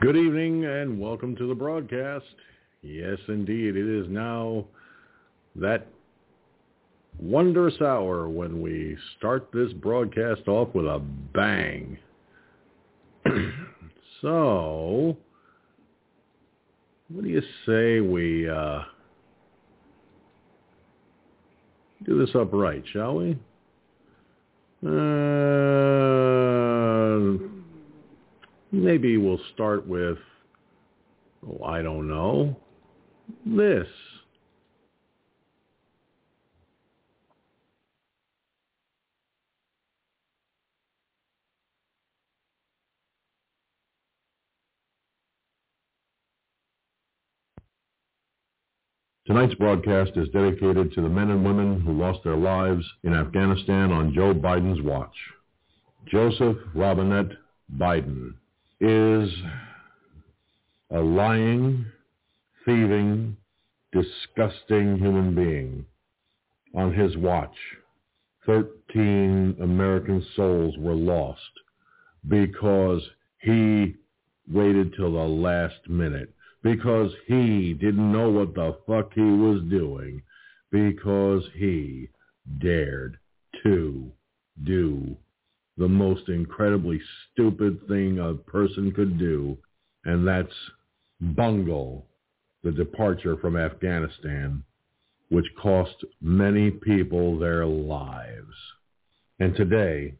Good evening and welcome to the broadcast. Yes, indeed. It is now that wondrous hour when we start this broadcast off with a bang. So, what do you say we do this upright, shall we? Maybe we'll start with, I don't know, this. Tonight's broadcast is dedicated to the men and women who lost their lives in Afghanistan on Joe Biden's watch. Joseph Robinette Biden is a lying, thieving, disgusting human being. On his watch, 13 American souls were lost because he waited till the last minute, because he didn't know what the fuck he was doing, because he dared to do the most incredibly stupid thing a person could do, and that's bungle the departure from Afghanistan, which cost many people their lives. And today,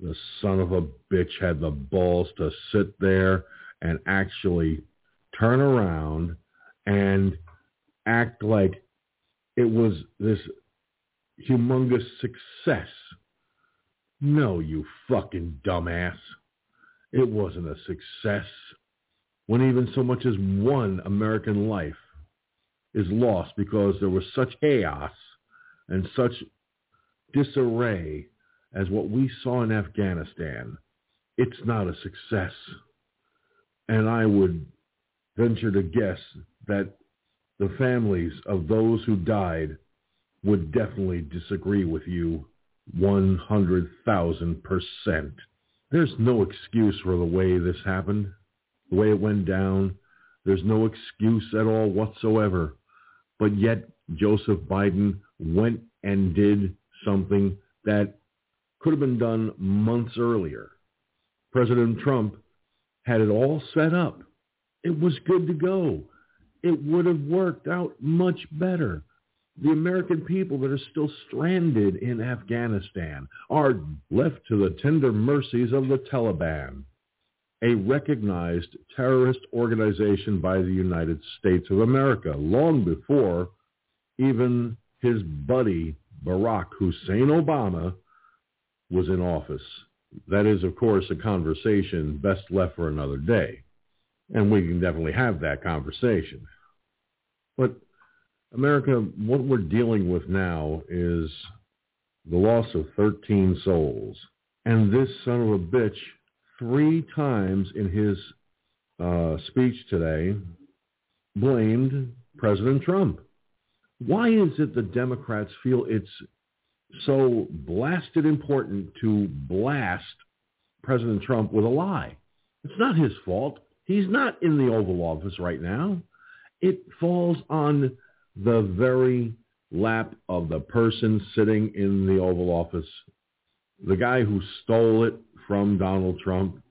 the son of a bitch had the balls to sit there and actually turn around and act like it was this humongous success. No, you fucking dumbass. It wasn't a success when even so much as one American life is lost because there was such chaos and such disarray as what we saw in Afghanistan. It's not a success. And I would venture to guess that the families of those who died would definitely disagree with you 100,000%. There's no excuse for the way this happened, the way it went down. There's no excuse at all whatsoever. But yet, Joseph Biden went and did something that could have been done months earlier. President Trump had it all set up. It was good to go. It would have worked out much better. The American people that are still stranded in Afghanistan are left to the tender mercies of the Taliban, a recognized terrorist organization by the United States of America, long before even his buddy Barack Hussein Obama was in office. That is, of course, a conversation best left for another day, and we can definitely have that conversation. But America, what we're dealing with now is the loss of 13 souls. And this son of a bitch, 3 times in his speech today, blamed President Trump. Why is it the Democrats feel it's so blasted important to blast President Trump with a lie? It's not his fault. He's not in the Oval Office right now. It falls on the very lap of the person sitting in the Oval Office, the guy who stole it from Donald Trump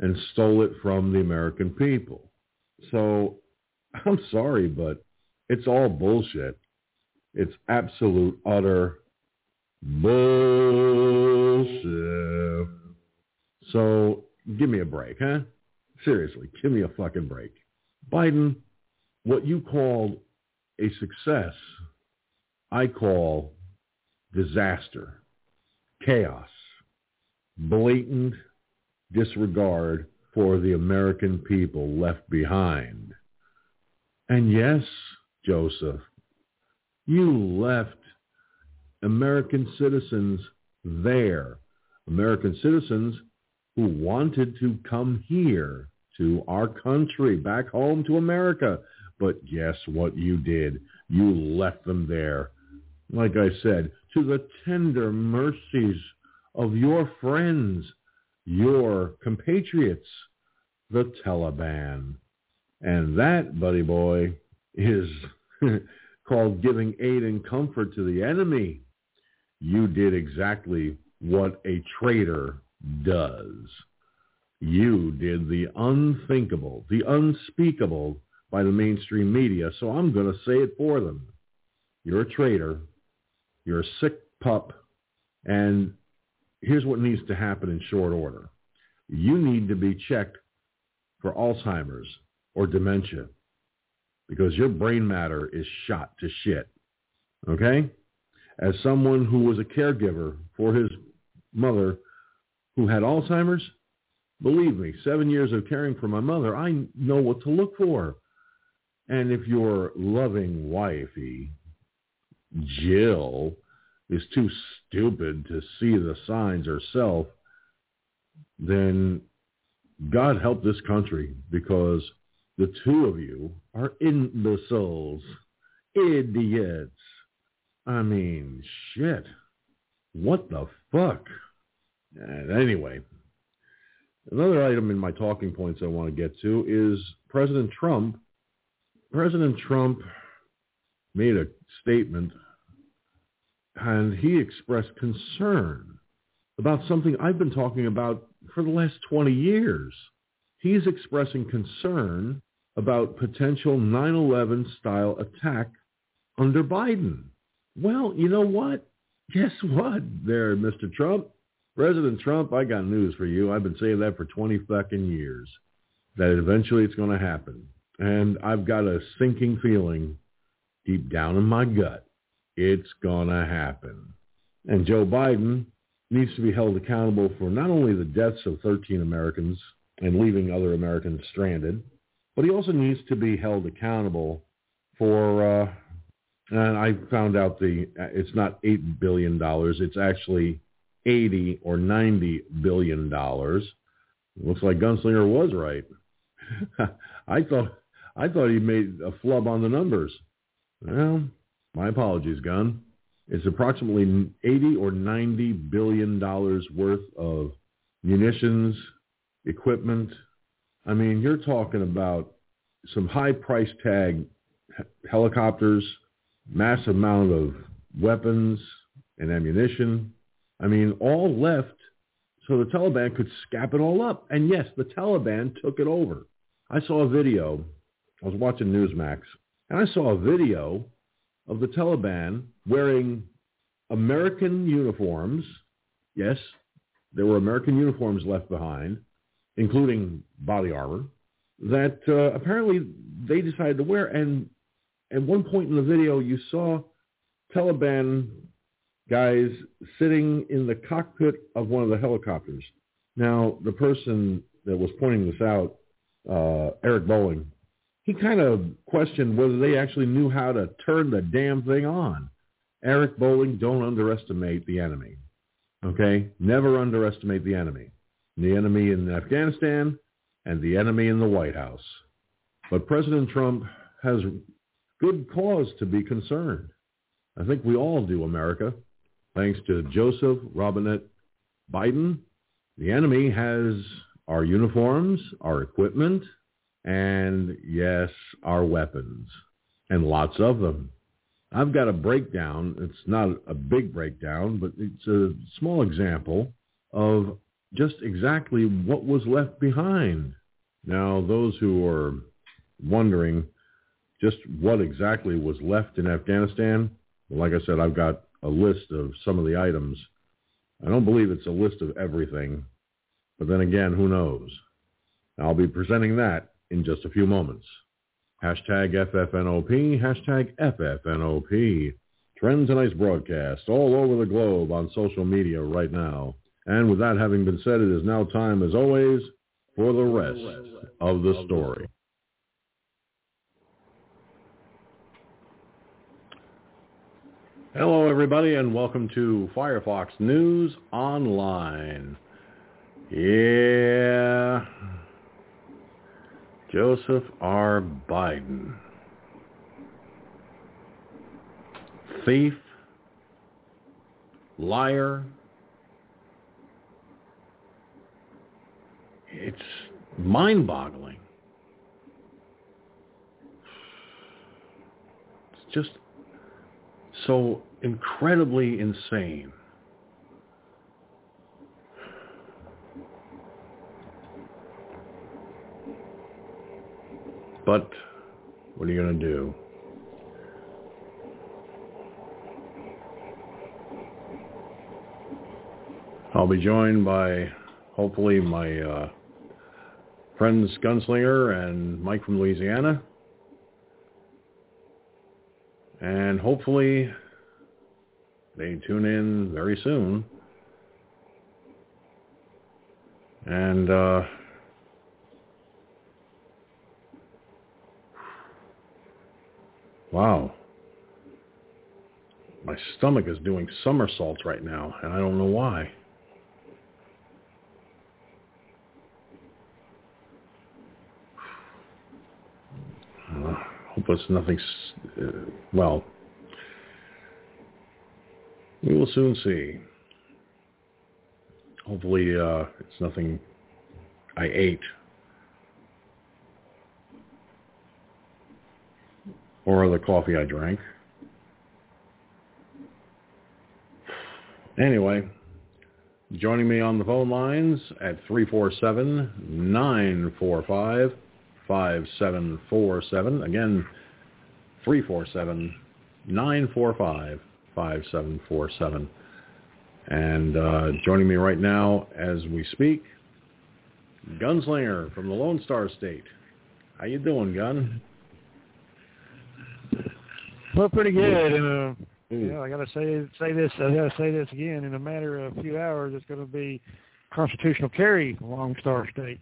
and stole it from the American people. So I'm sorry, but it's all bullshit. It's absolute, utter bullshit. So give me a break, huh? Seriously, give me a fucking break. Biden, what you called a success, I call disaster, chaos, blatant disregard for the American people left behind. And yes, Joseph, you left American citizens there. American citizens who wanted to come here to our country, back home to America. But guess what you did? You left them there, like I said, to the tender mercies of your friends, your compatriots, the Taliban. And that, buddy boy, is called giving aid and comfort to the enemy. You did exactly what a traitor does. You did the unthinkable, the unspeakable by the mainstream media, so I'm going to say it for them. You're a traitor. You're a sick pup. And here's what needs to happen in short order. You need to be checked for Alzheimer's or dementia because your brain matter is shot to shit, okay? As someone who was a caregiver for his mother who had Alzheimer's, believe me, 7 years of caring for my mother, I know what to look for. And if your loving wifey, Jill, is too stupid to see the signs herself, then God help this country, because the two of you are imbeciles, idiots. I mean, shit. What the fuck? And anyway, another item in my talking points I want to get to is President Trump. President Trump made a statement, and he expressed concern about something I've been talking about for the last 20 years. He's expressing concern about potential 9/11-style attack under Biden. Well, you know what? Guess what there, Mr. Trump? President Trump, I got news for you. I've been saying that for 20 fucking years, that eventually it's going to happen. And I've got a sinking feeling deep down in my gut, it's going to happen. And Joe Biden needs to be held accountable for not only the deaths of 13 Americans and leaving other Americans stranded, but he also needs to be held accountable for, and I found out it's not $8 billion, it's actually $80 or $90 billion. Looks like Gunslinger was right. I thought he made a flub on the numbers. Well, my apologies, Gun. It's approximately $80 or $90 billion worth of munitions, equipment. I mean, you're talking about some high price tag helicopters, mass amount of weapons and ammunition. I mean, all left so the Taliban could scap it all up. And yes, the Taliban took it over. I saw a video. I was watching Newsmax, and I saw a video of the Taliban wearing American uniforms. Yes, there were American uniforms left behind, including body armor, that apparently they decided to wear. And at one point in the video, you saw Taliban guys sitting in the cockpit of one of the helicopters. Now, the person that was pointing this out, Eric Bolling, he kind of questioned whether they actually knew how to turn the damn thing on. Eric Bolling, don't underestimate the enemy. Okay? Never underestimate the enemy. The enemy in Afghanistan and the enemy in the White House. But President Trump has good cause to be concerned. I think we all do, America. Thanks to Joseph Robinette Biden, the enemy has our uniforms, our equipment, and yes, our weapons, and lots of them. I've got a breakdown. It's not a big breakdown, but it's a small example of just exactly what was left behind. Now, those who are wondering just what exactly was left in Afghanistan, like I said, I've got a list of some of the items. I don't believe it's a list of everything, but then again, who knows? I'll be presenting that in just a few moments. Hashtag FFNOP, hashtag FFNOP. Trends and Ice broadcast all over the globe on social media right now. And with that having been said, it is now time, as always, for the rest of the story. Hello, everybody, and welcome to Firefox News Online. Yeah, Joseph R. Biden. Thief, liar. It's mind-boggling. It's just so incredibly insane. But what are you going to do? I'll be joined by, hopefully, my friends Gunslinger and Mike from Louisiana. And hopefully they tune in very soon. And wow. My stomach is doing somersaults right now, and I don't know why. Hope it's nothing. Well, we will soon see. Hopefully, it's nothing I ate, or the coffee I drank. Anyway, joining me on the phone lines at 347-945-5747. Again, 347-945-5747. And joining me right now as we speak, Gunslinger from the Lone Star State. How you doing, Gun? Well, pretty good. And yeah, I gotta say this. I gotta say this again. In a matter of a few hours, it's going to be constitutional carry in Lone Star State.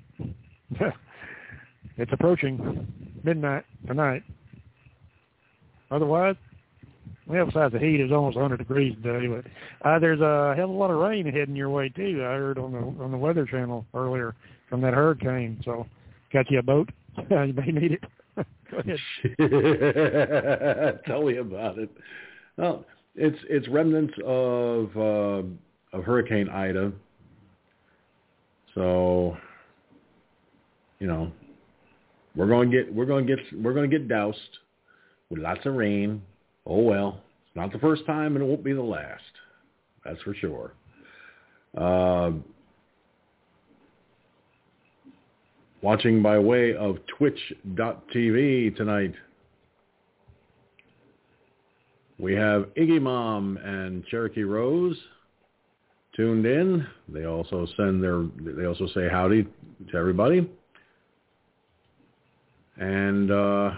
It's approaching midnight tonight. Otherwise, well, besides the heat, it's almost 100 degrees today. But there's a hell of a lot of rain heading your way too. I heard on the Weather Channel earlier from that hurricane. So, got you a boat? You may need it. Go ahead. Tell me about it. Well, it's remnants of Hurricane Ida. So, you know, we're going to get doused with lots of rain. Oh well, it's not the first time, and it won't be the last. That's for sure. Watching by way of Twitch.tv tonight, we have Iggy Mom and Cherokee Rose tuned in. They also say howdy to everybody. And of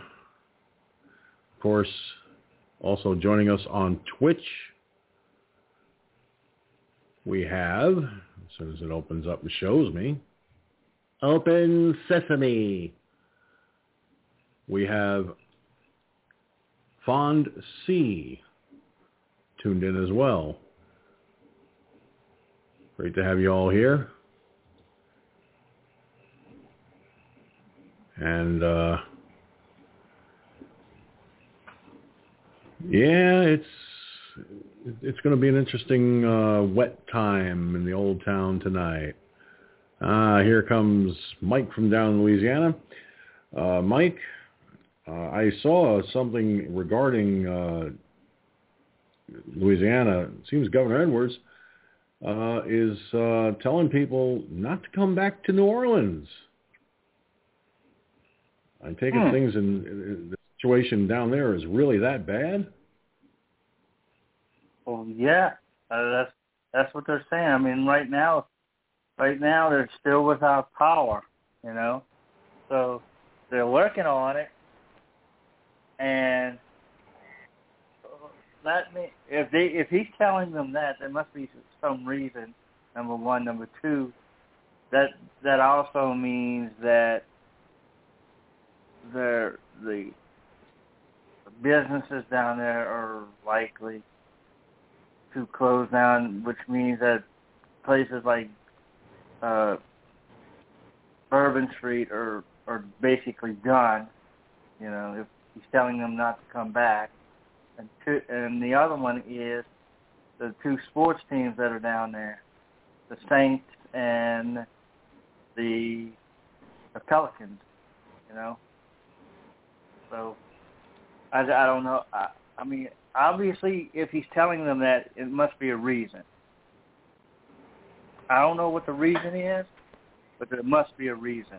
course, also joining us on Twitch, we have, as soon as it opens up and shows me, Open Sesame. We have Fond C tuned in as well. Great to have you all here. And yeah, it's going to be an interesting wet time in the old town tonight. Here comes Mike from down in Louisiana. Mike, I saw something regarding Louisiana. It seems Governor Edwards is telling people not to come back to New Orleans. I'm taking things in the situation down there is really that bad. Well, yeah, that's what they're saying. I mean, right now they're still without power, you know. So they're working on it, and if he's telling them that, there must be some reason number one. Number two, that also means that the businesses down there are likely to close down, which means that places like Bourbon Street are basically done, you know, if he's telling them not to come back. And the other one is the two sports teams that are down there, the Saints and the Pelicans, you know. So I don't know. I mean, obviously, if he's telling them that, it must be a reason. I don't know what the reason is, but there must be a reason.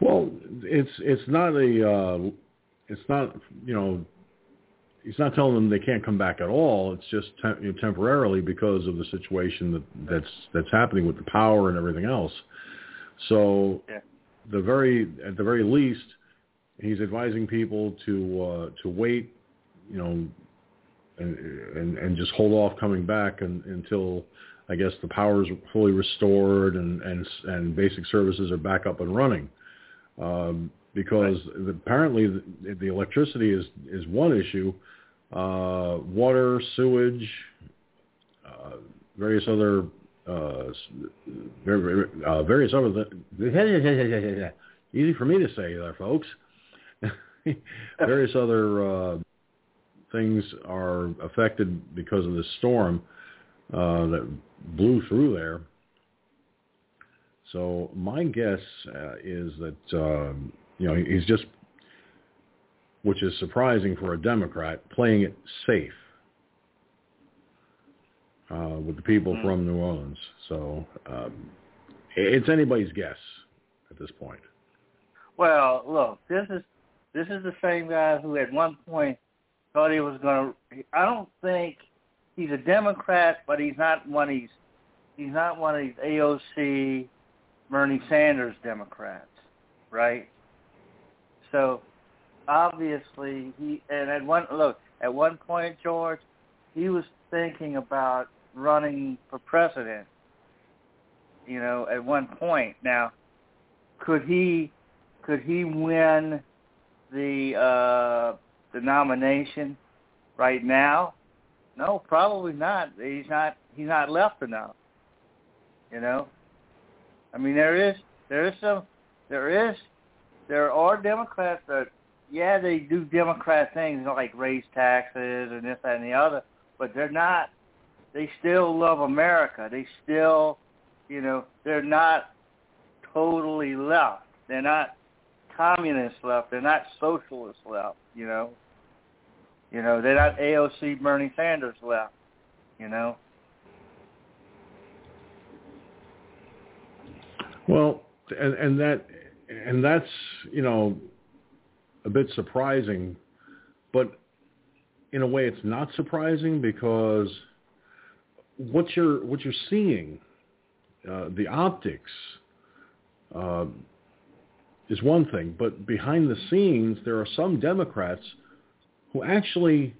Well, he's not telling them they can't come back at all. It's just temporarily because of the situation that's happening with the power and everything else. So, yeah. At the very least, he's advising people to wait, you know, and just hold off coming back until, I guess, the power's fully restored and basic services are back up and running. Because apparently the electricity is one issue, water, sewage, various other easy for me to say there, folks. Various other things are affected because of the storm that blew through there. So my guess is that, he's just, which is surprising for a Democrat, playing it safe with the people from New Orleans. So it's anybody's guess at this point. Well, look, this is the same guy who at one point thought he was going to, I don't think he's a Democrat, but he's not one of these AOC, Bernie Sanders Democrats, right? So obviously at one point, George, he was thinking about running for president, you know, at one point. Now, could he win the nomination right now? No, probably not. He's not left enough, you know. I mean, there are Democrats that, yeah, they do Democrat things like raise taxes and this, that, and the other, but they still love America. They still, you know, they're not totally left. They're not communist left. They're not socialist left, you know. You know, they're not AOC Bernie Sanders left, you know. Well, and that's, you know, a bit surprising, but in a way it's not surprising because what you're seeing, the optics, is one thing, but behind the scenes there are some Democrats who actually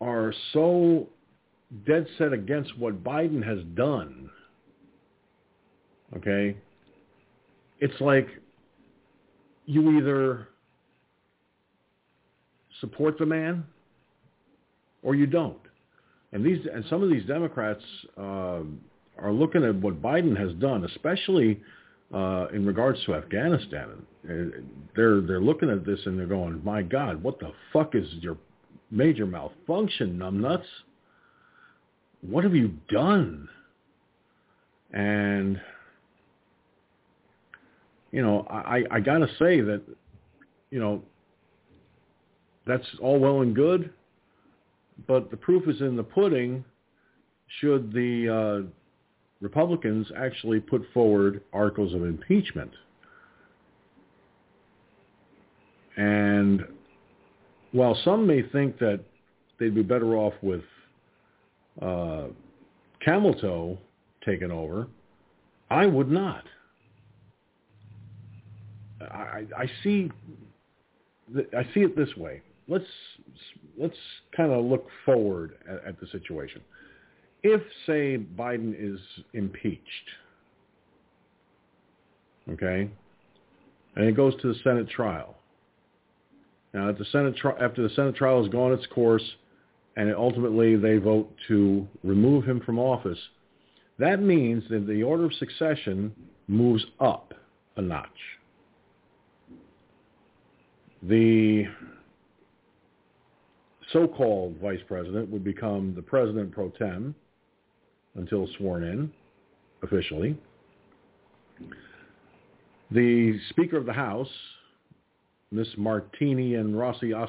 are so dead set against what Biden has done. Okay, it's like you either support the man or you don't, and some of these Democrats are looking at what Biden has done, especially in regards to Afghanistan. They're looking at this and they're going, my God, what the fuck is your major malfunction, numbnuts? What have you done? And you know, I got to say that, you know, that's all well and good, but the proof is in the pudding should the Republicans actually put forward articles of impeachment. And while some may think that they'd be better off with Cameltoe taken over, I would not. I see it this way. let's kind of look forward at the situation. If, say, Biden is impeached, okay, and it goes to the Senate trial. Now, after the Senate trial has gone its course, and ultimately they vote to remove him from office, that means that the order of succession moves up a notch. The so-called vice president would become the president pro tem until sworn in officially. The Speaker of the House, Miss Martini and Rossi this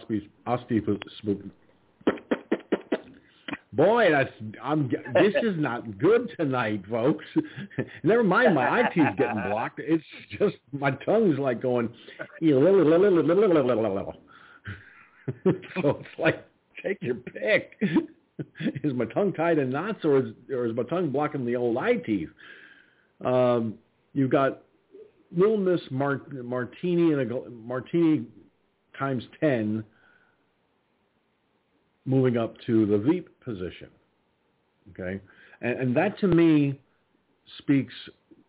is not good tonight, folks. Never mind my IT's getting blocked. It's just my tongue's like going. So it's like, take your pick. Is my tongue tied in knots, or is my tongue blocking the old eye teeth? You've got little Miss Martini and Martini times 10 moving up to the VP position. Okay? And that to me speaks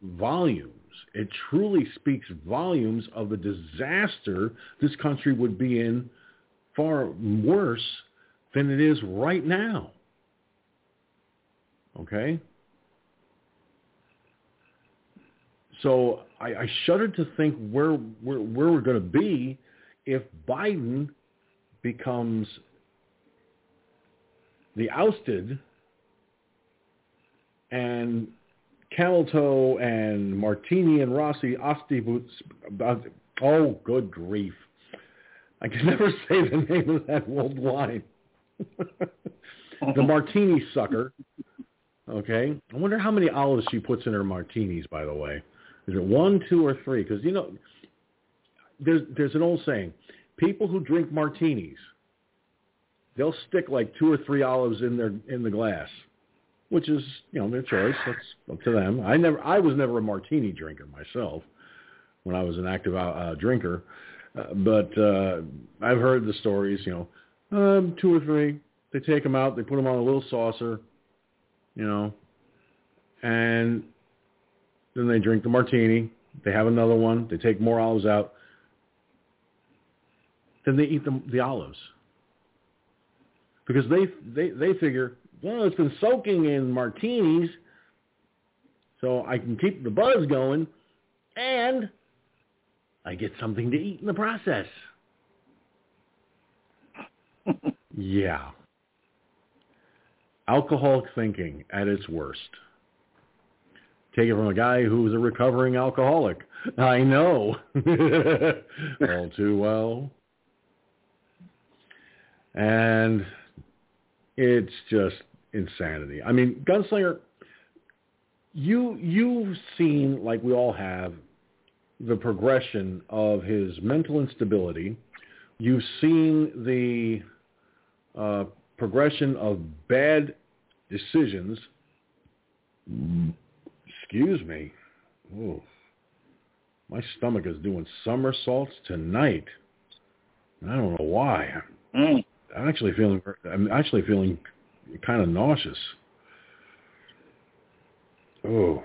volumes. It truly speaks volumes of the disaster this country would be in, far worse than it is right now. Okay? So I shudder to think where we're going to be if Biden becomes the ousted and Cameltoe and Martini and Rossi oh, good grief. I can never say the name of that old wine. The martini sucker. Okay. I wonder how many olives she puts in her martinis, by the way. Is it one, two, or three? Because, you know, there's an old saying. People who drink martinis, they'll stick like two or three olives in the glass, which is, you know, their choice. That's up to them. I was never a martini drinker myself when I was an active drinker. But I've heard the stories, you know, two or three. They take them out. They put them on a little saucer, you know, and then they drink the martini. They have another one. They take more olives out. Then they eat the olives. Because they figure, well, it's been soaking in martinis, so I can keep the buzz going, and I get something to eat in the process. Yeah. Alcoholic thinking at its worst. Take it from a guy who's a recovering alcoholic. I know. All too well. And it's just insanity. I mean, Gunslinger, you've seen, like we all have, the progression of his mental instability. You've seen the progression of bad decisions. Excuse me. Ooh, my stomach is doing somersaults tonight. I don't know why. I'm actually feeling kind of nauseous. Oh.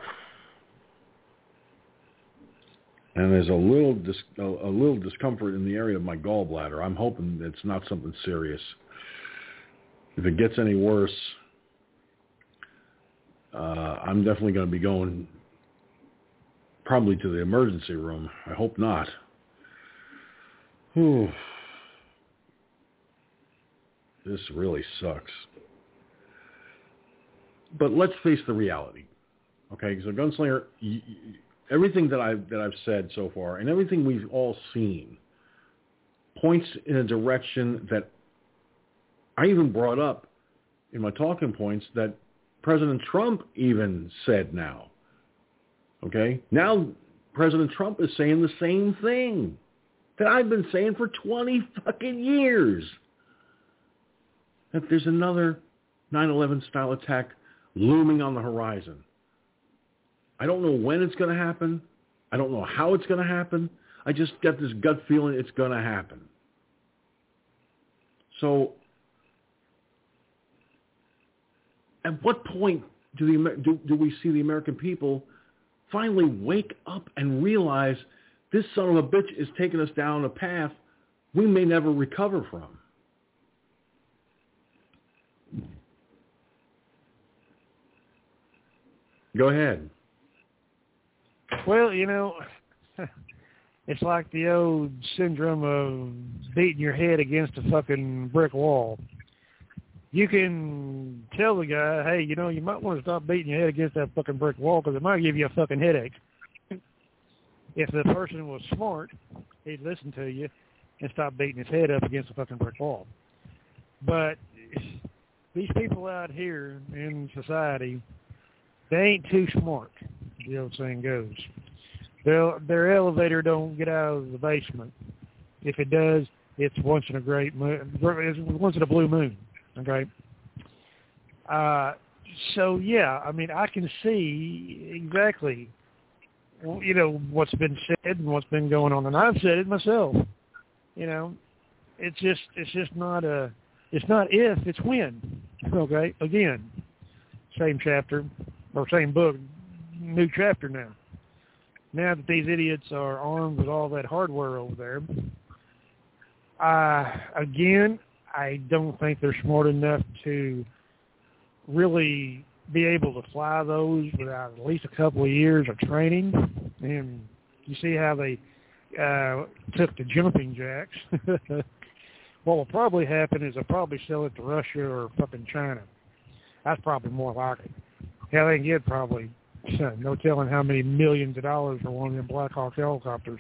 And there's a little discomfort in the area of my gallbladder. I'm hoping it's not something serious. If it gets any worse, I'm definitely going to be going probably to the emergency room. I hope not. Whew. This really sucks. But let's face the reality. Okay, so Gunslinger, everything that I've said so far and everything we've all seen points in a direction that I even brought up in my talking points that President Trump even said now. Okay? Now President Trump is saying the same thing that I've been saying for 20 fucking years. That there's another 9/11 style attack looming on the horizon. I don't know when it's going to happen. I don't know how it's going to happen. I just got this gut feeling it's going to happen. So at what point do we see the American people finally wake up and realize this son of a bitch is taking us down a path we may never recover from? Go ahead. Well, you know, it's like the old syndrome of beating your head against a fucking brick wall. You can tell the guy, hey, you know, you might want to stop beating your head against that fucking brick wall because it might give you a fucking headache. If the person was smart, he'd listen to you and stop beating his head up against the fucking brick wall. But these people out here in society, they ain't too smart, the old saying goes. Their elevator don't get out of the basement. If it does, it's once in a blue moon. Okay. So yeah, I mean, I can see exactly, you know, what's been said and what's been going on, and I've said it myself. You know, it's just not a, it's not if, it's when. Okay. Again, same chapter or same book, new chapter now. Now that these idiots are armed with all that hardware over there, again, I don't think they're smart enough to really be able to fly those without at least a couple of years of training. And you see how they took the jumping jacks. What will probably happen is they'll probably sell it to Russia or fucking China. That's probably more likely. Yeah, they can get probably no telling how many millions of dollars for one of them Black Hawk helicopters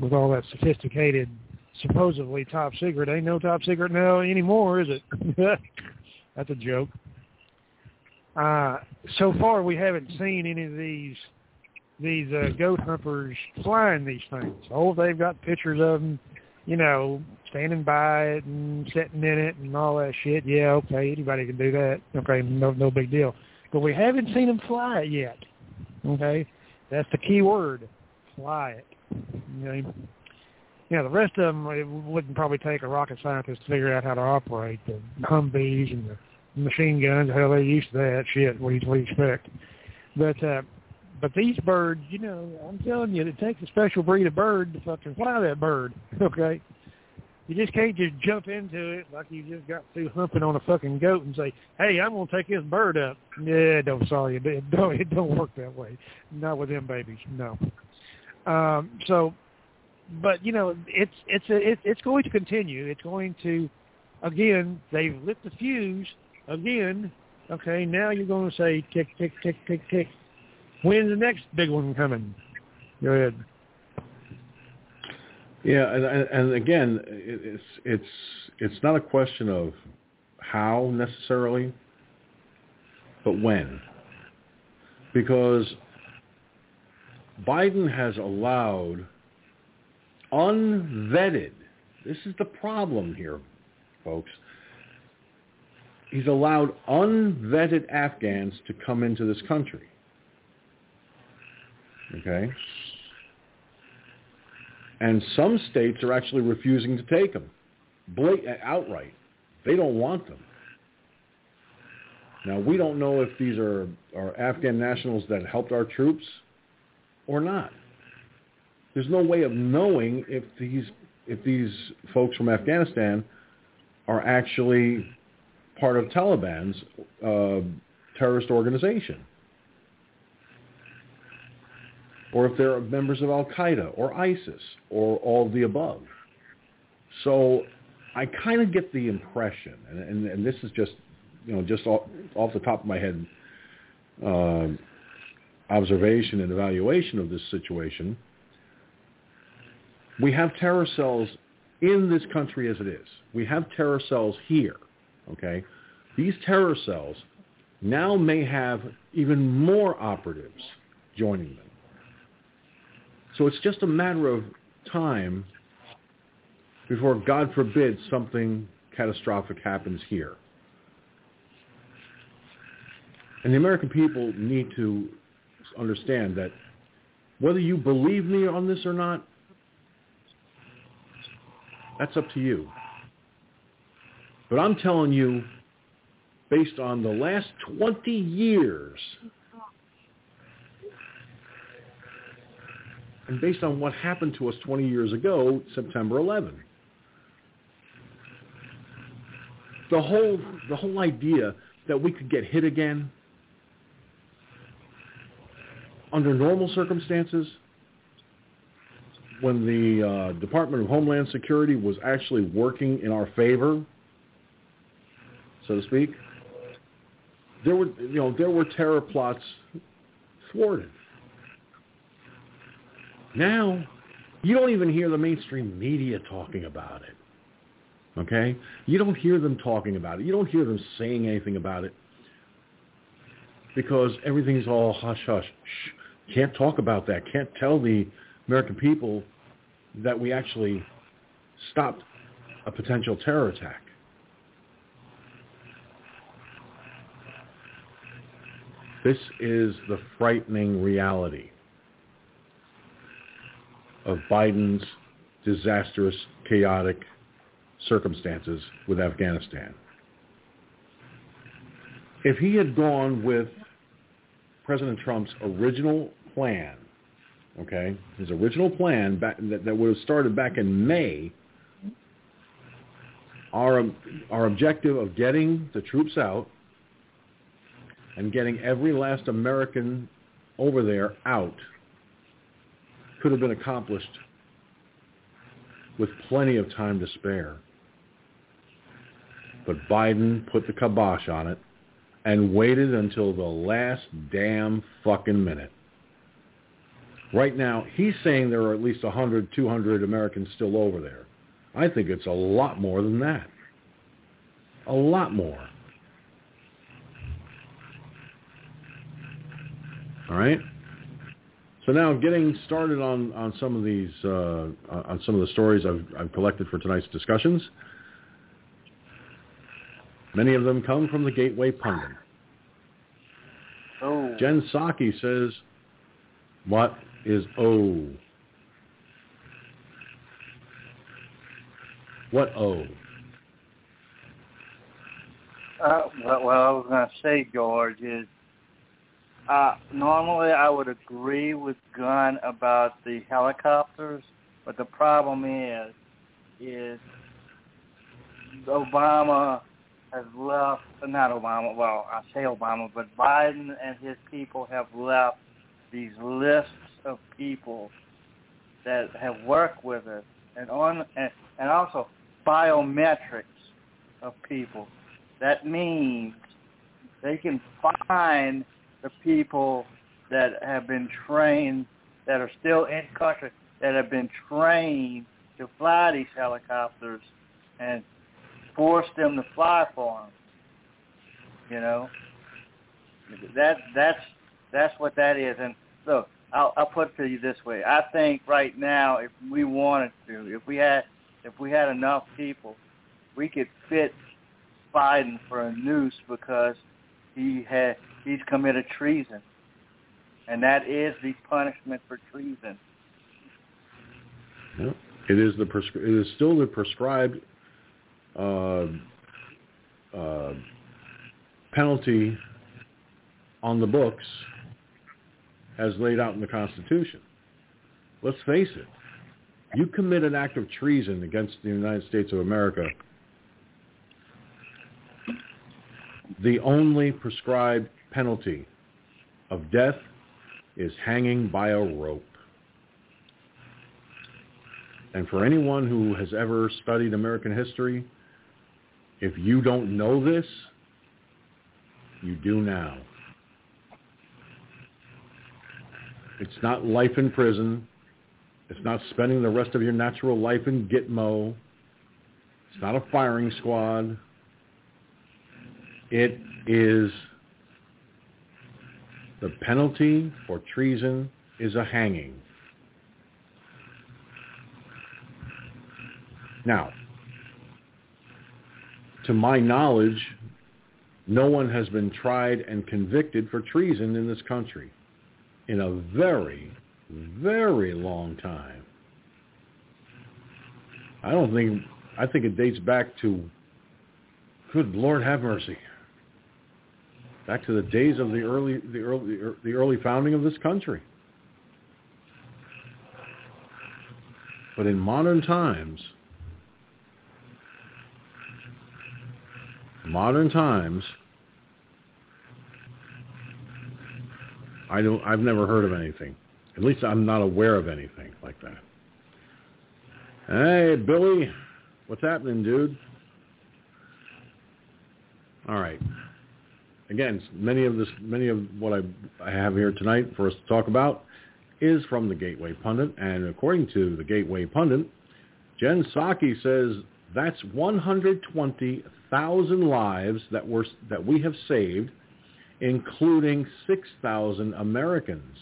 with all that sophisticated, supposedly top secret. Ain't no top secret now anymore, is it? That's a joke. So far, we haven't seen any of these goat humpers flying these things. Oh, they've got pictures of them, you know, standing by it and sitting in it and all that shit. Yeah, okay, anybody can do that. Okay, no big deal. But we haven't seen them fly it yet. Okay, that's the key word, fly it. Okay. Yeah, the rest of them, it wouldn't probably take a rocket scientist to figure out how to operate the Humvees and the machine guns. Hell, they're used to that shit. What do you expect? But these birds, you know, I'm telling you, it takes a special breed of bird to fucking fly that bird. Okay, you just can't just jump into it like you just got through humping on a fucking goat and say, "Hey, I'm gonna take this bird up." Yeah, it don't work that way. Not with them babies, no. But you know, it's going to continue. It's going to, again, they've lit the fuse again. Okay, now you're going to say tick, tick, tick, tick, tick. When's the next big one coming? Go ahead. Yeah, and again, it's not a question of how necessarily, but when, because Biden has allowed unvetted. This is the problem here, folks. He's allowed unvetted Afghans to come into this country. Okay? And some states are actually refusing to take them. Outright. They don't want them. Now, we don't know if these are Afghan nationals that helped our troops or not. There's no way of knowing if these folks from Afghanistan are actually part of Taliban's terrorist organization, or if they're members of Al-Qaeda or ISIS or all of the above. So I kind of get the impression, and this is just, you know, just off the top of my head, observation and evaluation of this situation. We have terror cells in this country as it is. We have terror cells here, okay? These terror cells now may have even more operatives joining them. So it's just a matter of time before, God forbid, something catastrophic happens here. And the American people need to understand that whether you believe me on this or not, that's up to you. But I'm telling you, based on the last 20 years, and based on what happened to us 20 years ago, September 11th, the whole idea that we could get hit again under normal circumstances, when the Department of Homeland Security was actually working in our favor, so to speak, there were terror plots thwarted. Now, you don't even hear the mainstream media talking about it. Okay? You don't hear them talking about it. You don't hear them saying anything about it because everything's all hush-hush. Can't talk about that. Can't tell the American people that we actually stopped a potential terror attack. This is the frightening reality of Biden's disastrous, chaotic circumstances with Afghanistan. If he had gone with President Trump's original plan, okay, his original plan that would have started back in May, our objective of getting the troops out and getting every last American over there out could have been accomplished with plenty of time to spare. But Biden put the kibosh on it and waited until the last damn fucking minute. Right now, he's saying there are at least 100, 200 Americans still over there. I think it's a lot more than that. A lot more. All right? So now, getting started on some of these on some of the stories I've collected for tonight's discussions. Many of them come from the Gateway Pundit. Oh. Jen Psaki says, "What is O? What O?" Well, I was going to say, George, is. Normally, I would agree with Gunn about the helicopters, but the problem is Obama has left, not Obama, well, I say Obama, but Biden and his people have left these lists of people that have worked with us, and also biometrics of people. That means they can find the people that have been trained, that are still in country, that have been trained to fly these helicopters and force them to fly for them. You know, that's what that is. And look, I'll put it to you this way: I think right now, if we wanted to, if we had enough people, we could fit Biden for a noose because he's committed treason, and that is the punishment for treason. Yep. It is still the prescribed penalty on the books as laid out in the Constitution. Let's face it. You commit an act of treason against the United States of America, the only prescribed penalty of death is hanging by a rope. And for anyone who has ever studied American history, if you don't know this, you do now. It's not life in prison. It's not spending the rest of your natural life in Gitmo. It's not a firing squad. It is the penalty for treason is a hanging. Now, to my knowledge, no one has been tried and convicted for treason in this country in a very, very long time. I think it dates back to Good Lord, have mercy. Back to the days of the early founding of this country. But in modern times, I've never heard of anything. At least I'm not aware of anything like that. Hey, Billy, what's happening, dude? All right. Again, many of what I have here tonight for us to talk about is from the Gateway Pundit, and according to the Gateway Pundit, Jen Psaki says that's 120,000 lives that we have saved, including 6,000 Americans.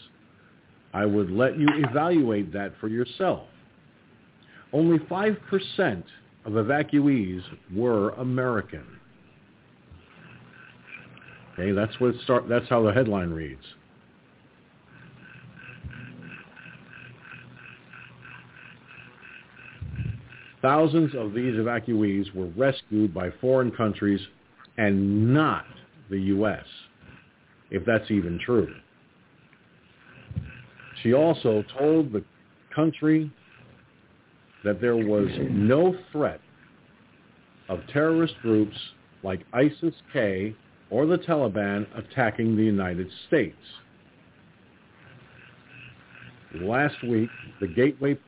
I would let you evaluate that for yourself. Only 5% of evacuees were American. Okay, that's how the headline reads. Thousands of these evacuees were rescued by foreign countries and not the U.S., if that's even true. She also told the country that there was no threat of terrorist groups like ISIS-K or the Taliban attacking the United States. Last week, the Gateway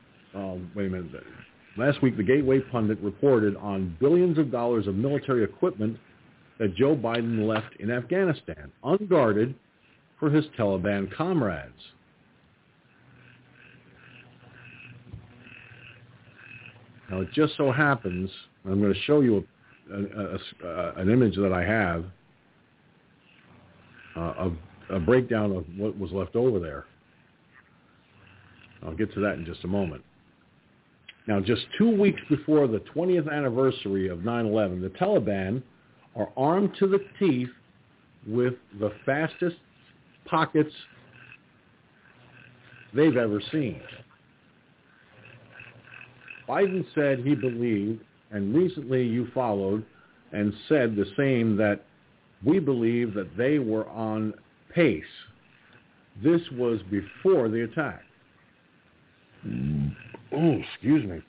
Pundit reported on billions of dollars of military equipment that Joe Biden left in Afghanistan, unguarded, for his Taliban comrades. Now, it just so happens, I'm going to show you an image that I have of a breakdown of what was left over there. I'll get to that in just a moment. Now, just 2 weeks before the 20th anniversary of 9/11, the Taliban are armed to the teeth with the fastest pockets they've ever seen. Biden said he believed, and recently you followed and said the same, that we believe that they were on pace. This was before the attack. Oh, excuse me.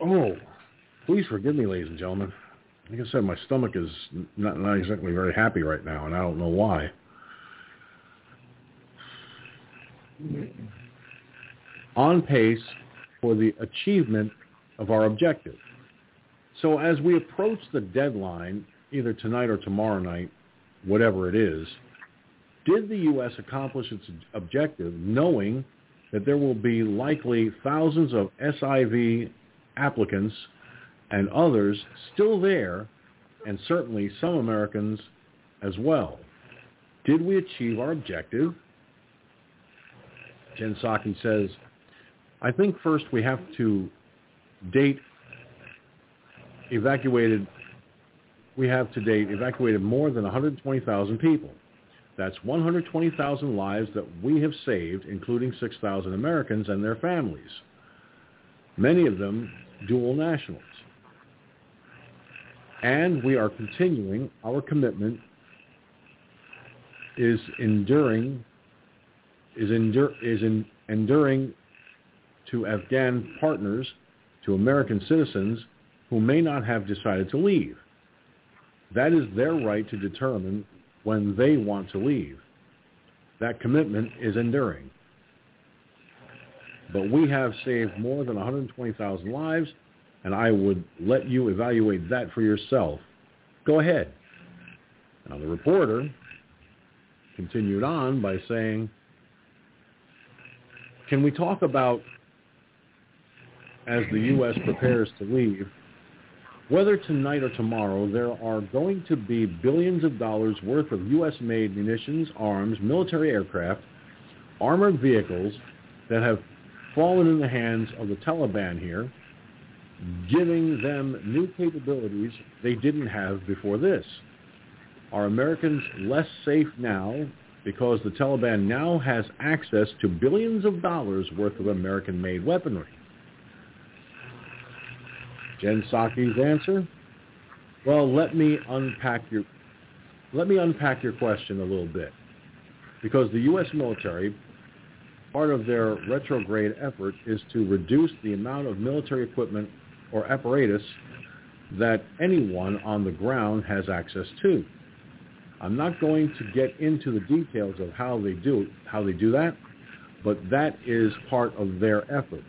Oh, please forgive me, ladies and gentlemen. Like I said, my stomach is not exactly very happy right now, and I don't know why. On pace for the achievement of our objective. So as we approach the deadline, either tonight or tomorrow night, whatever it is, did the U.S. accomplish its objective, knowing that there will be likely thousands of SIV applicants and others still there, and certainly some Americans as well? Did we achieve our objective? Jen Psaki says, I think first we have to date evacuated more than 120,000 people. That's 120,000 lives that we have saved, including 6,000 Americans and their families, many of them dual nationals. And we are continuing. Our commitment is enduring to Afghan partners, to American citizens who may not have decided to leave. That is their right to determine when they want to leave. That commitment is enduring. But we have saved more than 120,000 lives, and I would let you evaluate that for yourself. Go ahead. Now, the reporter continued on by saying, can we talk about, as the U.S. prepares to leave, whether tonight or tomorrow there are going to be billions of dollars worth of U.S.-made munitions, arms, military aircraft, armored vehicles that have fallen in the hands of the Taliban here, giving them new capabilities they didn't have before this? Are Americans less safe now because the Taliban now has access to billions of dollars worth of American-made weaponry? Jen Psaki's answer? Well, let me unpack your question a little bit, because the U.S. military, part of their retrograde effort is to reduce the amount of military equipment or apparatus that anyone on the ground has access to. I'm not going to get into the details of how they do that, but that is part of their effort.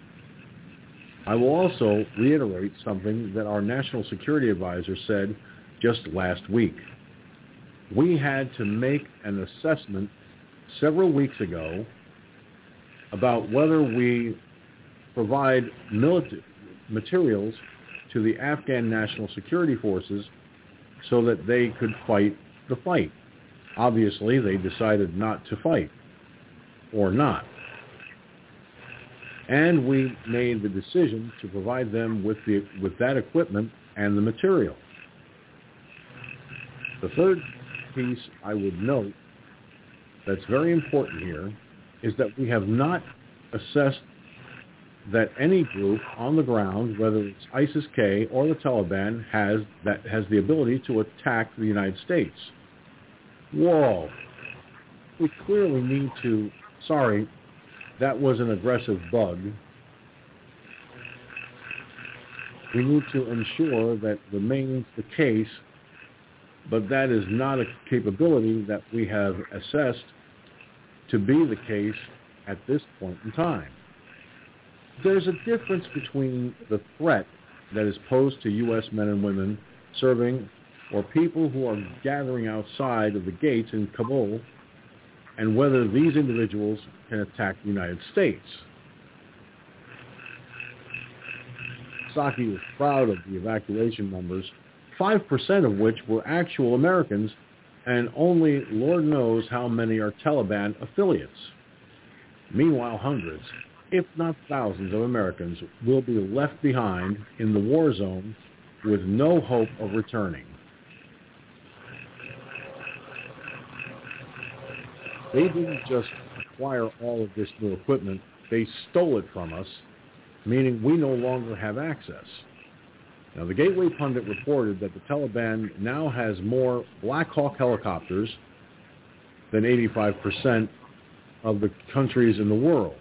I will also reiterate something that our National Security Advisor said just last week. We had to make an assessment several weeks ago about whether we provide military materials to the Afghan National Security Forces so that they could fight the fight. Obviously, they decided not to fight, or not. And we made the decision to provide them with that equipment and the material. The third piece I would note that's very important here is that we have not assessed that any group on the ground, whether it's ISIS-K or the Taliban, has the ability to attack the United States. Whoa. We clearly need to... Sorry, that was an aggressive bug. We need to ensure that remains the case, but that is not a capability that we have assessed to be the case at this point in time. There's a difference between the threat that is posed to U.S. men and women serving or people who are gathering outside of the gates in Kabul and whether these individuals can attack the United States. Psaki was proud of the evacuation numbers, 5% of which were actual Americans, and only Lord knows how many are Taliban affiliates. Meanwhile, hundreds, if not thousands of Americans will be left behind in the war zone with no hope of returning. They didn't just acquire all of this new equipment, they stole it from us, meaning we no longer have access. Now, the Gateway Pundit reported that the Taliban now has more Black Hawk helicopters than 85% of the countries in the world.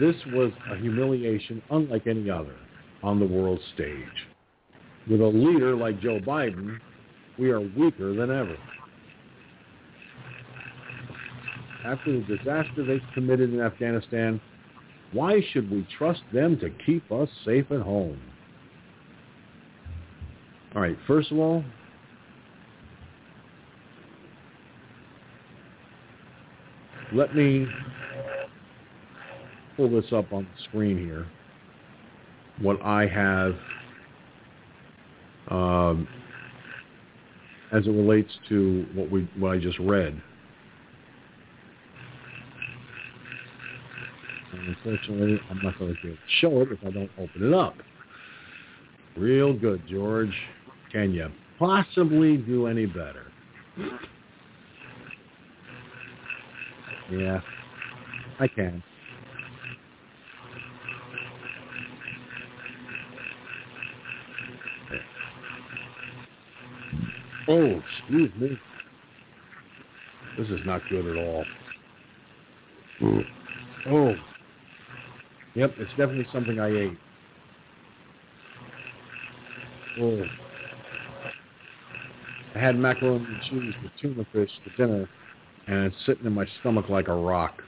This was a humiliation unlike any other on the world stage. With a leader like Joe Biden, we are weaker than ever. After the disaster they committed in Afghanistan, why should we trust them to keep us safe at home? All right, first of all, let me pull this up on the screen here, what I have as it relates to what I just read. And unfortunately, I'm not going to be able to show it if I don't open it up. Real good, George. Can you possibly do any better? Yeah, I can. Oh, excuse me. This is not good at all. Oh. Yep, it's definitely something I ate. Oh. I had macaroni and cheese with tuna fish for dinner, and it's sitting in my stomach like a rock.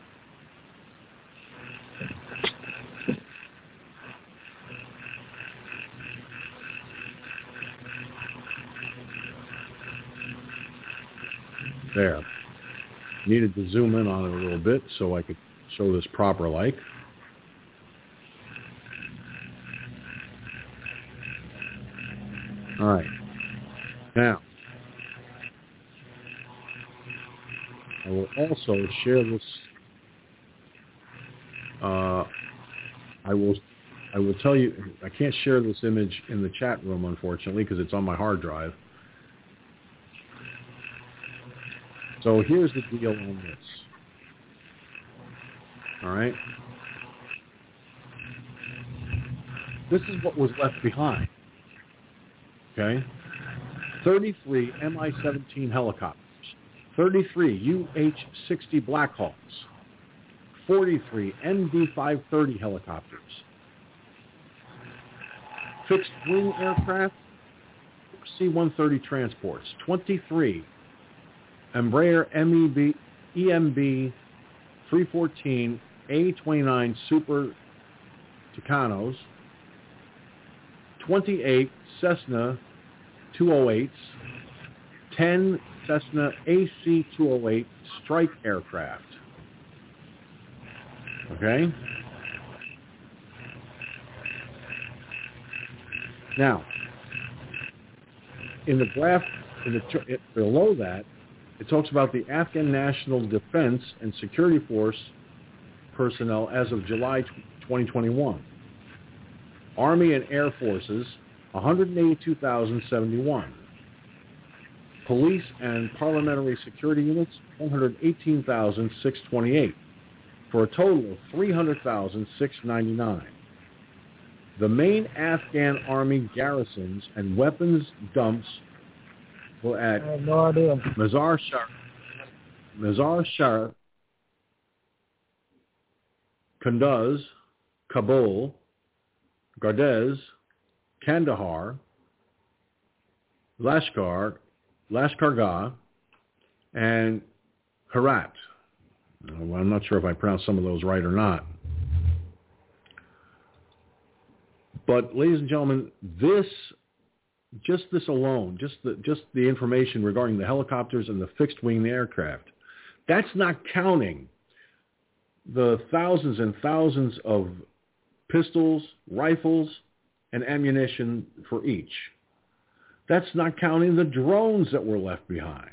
There. Needed to zoom in on it a little bit so I could show this proper like. All right. Now, I will also share this. I will tell you, I can't share this image in the chat room, unfortunately, because it's on my hard drive. So here's the deal on this. All right. This is what was left behind. Okay? 33 Mi-17 helicopters, 33 UH-60 Black Hawks, 43 MD-530 helicopters, fixed-wing aircraft, C-130 transports, 23 Embraer EMB 314 A-29 Super Tucanos, 28 Cessna 208s, 10 Cessna AC-208 strike aircraft. Okay? Now, in the graph below that, it talks about the Afghan National Defense and Security Force personnel as of July 2021. Army and Air Forces, 182,071. Police and Parliamentary Security Units, 118,628, for a total of 300,699. The main Afghan Army garrisons and weapons dumps were at Mazar-Sharif, Kunduz, Kabul, Gardez, Kandahar, Lashkar-Gah, and Herat. Well, I'm not sure if I pronounced some of those right or not. But, ladies and gentlemen, this alone, just the information regarding the helicopters and the fixed-wing aircraft, that's not counting the thousands and thousands of pistols, rifles, and ammunition for each. That's not counting the drones that were left behind.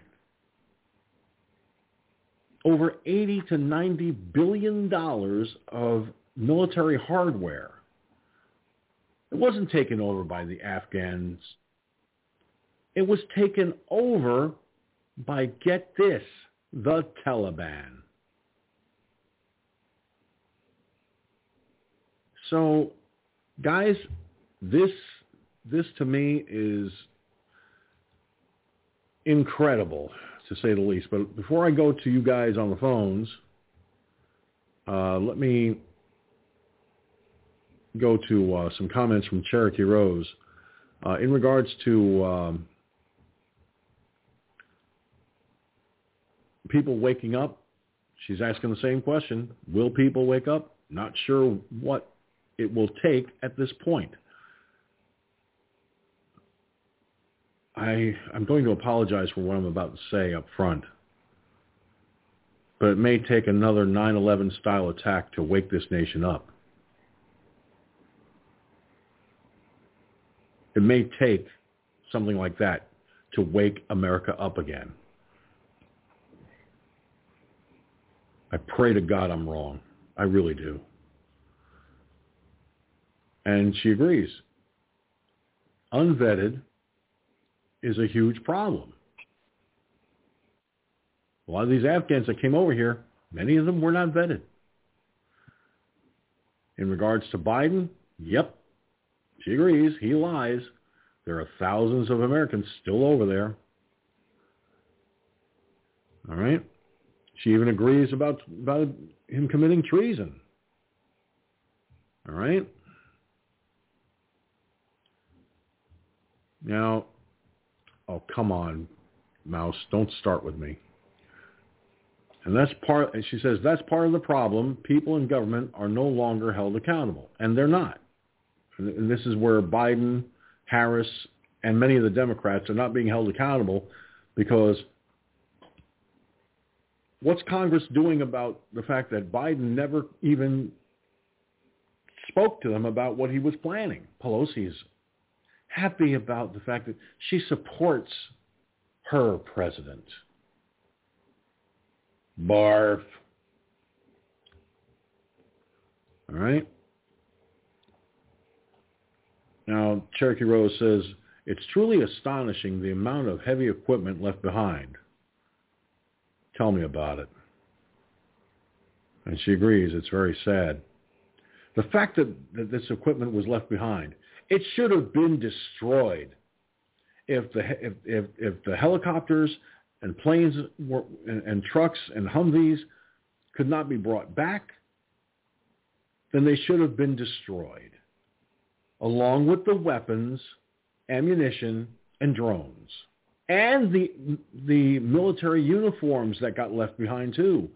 Over $80 to $90 billion of military hardware. It wasn't taken over by the Afghans. It was taken over by, get this, the Taliban. So, guys, this to me is incredible, to say the least. But before I go to you guys on the phones, let me go to some comments from Cherokee Rose in regards to people waking up. She's asking the same question. Will people wake up? Not sure what it will take at this point. I'm going to apologize for what I'm about to say up front, but it may take another 9/11 style attack to wake this nation up. It may take something like that to wake America up again. I pray to God I'm wrong. I really do. And she agrees. Unvetted is a huge problem. A lot of these Afghans that came over here, many of them were not vetted. In regards to Biden, yep. She agrees. He lies. There are thousands of Americans still over there. All right? She even agrees about him committing treason. All right? Now, oh, come on, Mouse. Don't start with me. And she says, that's part of the problem. People in government are no longer held accountable. And they're not. And this is where Biden, Harris, and many of the Democrats are not being held accountable, because what's Congress doing about the fact that Biden never even spoke to them about what he was planning? Pelosi is happy about the fact that she supports her president. Barf. All right. Now, Cherokee Rose says, it's truly astonishing the amount of heavy equipment left behind. Tell me about it. And she agrees. It's very sad. The fact that this equipment was left behind, it should have been destroyed. If the helicopters and planes were, and trucks and Humvees could not be brought back, then they should have been destroyed, along with the weapons, ammunition, and drones, and the military uniforms that got left behind too,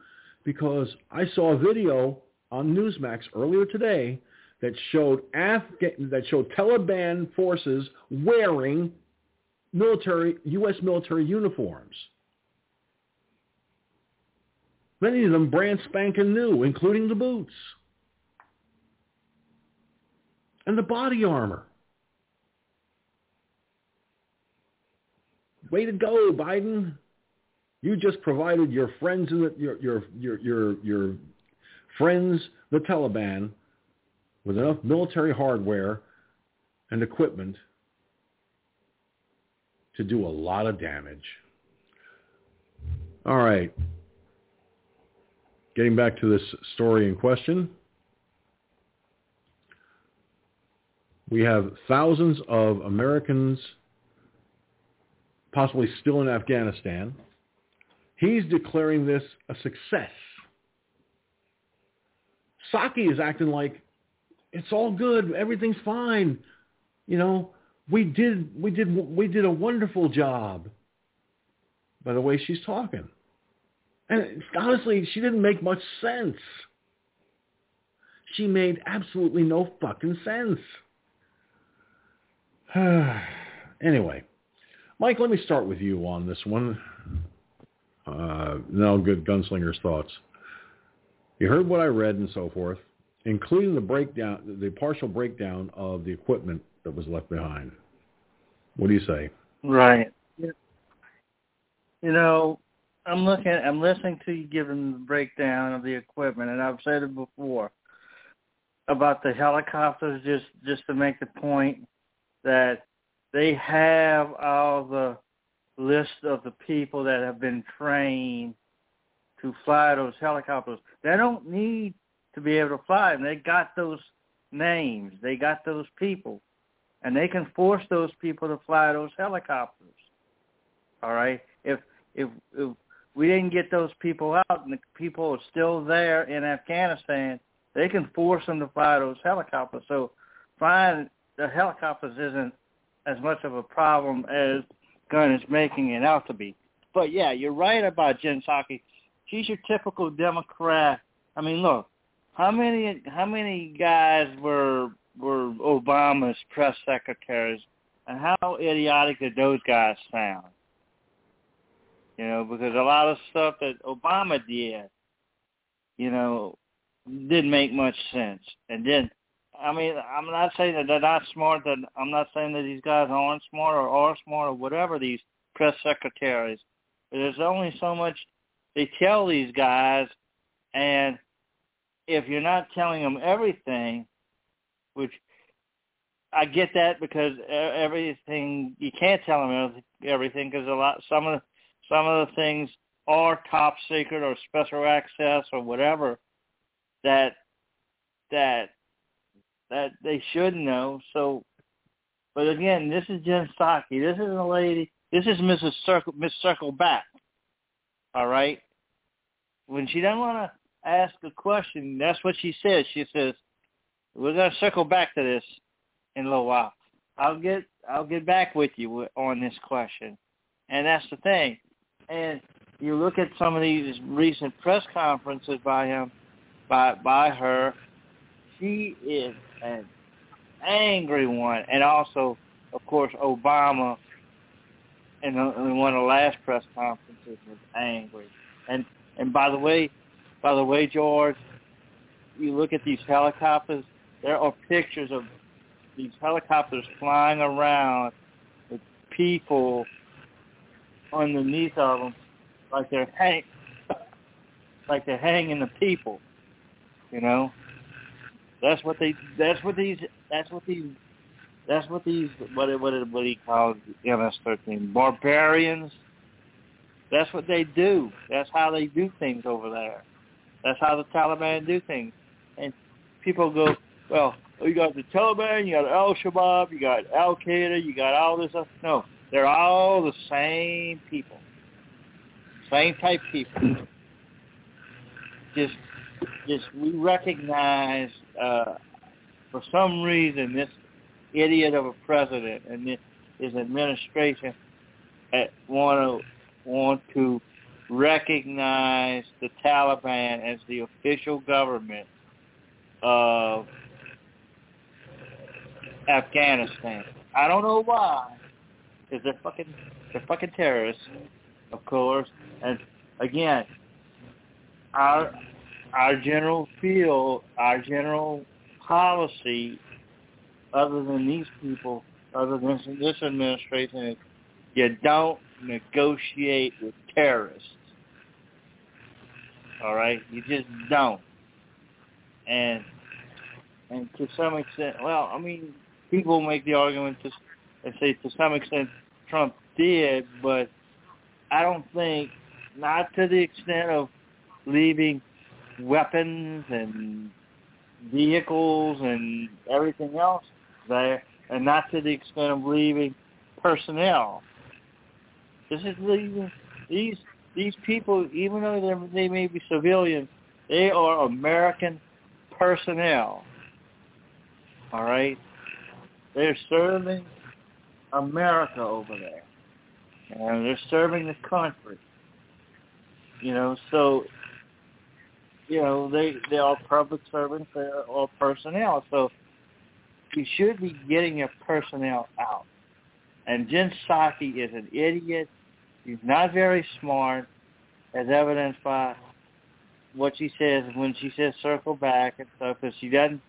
because I saw a video on Newsmax earlier today that showed Taliban forces wearing U.S. military uniforms. Many of them brand spanking new, including the boots and the body armor. Way to go, Biden! You just provided your friends, the Taliban, with enough military hardware and equipment to do a lot of damage. All right. Getting back to this story in question. We have thousands of Americans possibly still in Afghanistan. He's declaring this a success. Psaki is acting like it's all good, everything's fine. You know, we did a wonderful job. By the way she's talking, and honestly, she didn't make much sense. She made absolutely no fucking sense. Anyway, Mike, let me start with you on this one. Now, good gunslinger's thoughts. You heard what I read and so forth, including the partial breakdown of the equipment that was left behind. What do you say? Right. You know, I'm listening to you giving the breakdown of the equipment, and I've said it before about the helicopters, just to make the point that they have all the list of the people that have been trained to fly those helicopters. They don't need to be able to fly them. They got those names. They got those people. And they can force those people to fly those helicopters. All right? If we didn't get those people out and the people are still there in Afghanistan, they can force them to fly those helicopters. So flying the helicopters isn't as much of a problem as Gunn is making it out to be. But, yeah, you're right about Jen Psaki. She's your typical Democrat. I mean, look, how many guys were Obama's press secretaries, and how idiotic did those guys sound? You know, because a lot of stuff that Obama did, you know, didn't make much sense. And then, I mean, I'm not saying that they're not smart. That I'm not saying that these guys aren't smart or are smart or whatever, these press secretaries. But there's only so much they tell these guys, and if you're not telling them everything, which I get that because everything, you can't tell them everything because some of the things are top secret or special access or whatever that they should know. So, but again, this is Jen Psaki. This isn't a lady. This is Miss Circleback. All right. When she doesn't want to ask a question, that's what she says. She says, "We're gonna circle back to this in a little while. I'll get back with you on this question." And that's the thing. And you look at some of these recent press conferences by him, by her. She is an angry one, and also, of course, Obama in one of the last press conferences was angry. And by the way, George, you look at these helicopters. There are pictures of these helicopters flying around with people underneath of them, like they're hanging the people, you know. What he calls MS-13 barbarians. That's what they do. That's how they do things over there. That's how the Taliban do things. And people go, well, you got the Taliban, you got Al-Shabaab, you got Al-Qaeda, you got all this stuff. No, they're all the same people, same type people. Just we recognize for some reason this idiot of a president and his administration want to recognize the Taliban as the official government of Afghanistan. I don't know why, because they're fucking terrorists, of course. And again, our general field, our general policy, other than these people, other than this administration, is you don't negotiate with terrorists. All right, you just don't. And to some extent, well, I mean, people make the argument and say to some extent Trump did, but I don't think, not to the extent of leaving weapons and vehicles and everything else there, and not to the extent of leaving personnel. This is leaving these people, even though they may be civilians, they are American personnel. All right, they're serving America over there, and they're serving the country. You know, so you know they are public servants, they are personnel. So you should be getting your personnel out. And Jen Psaki is an idiot. She's not very smart, as evidenced by what she says when she says circle back and stuff, because she doesn't,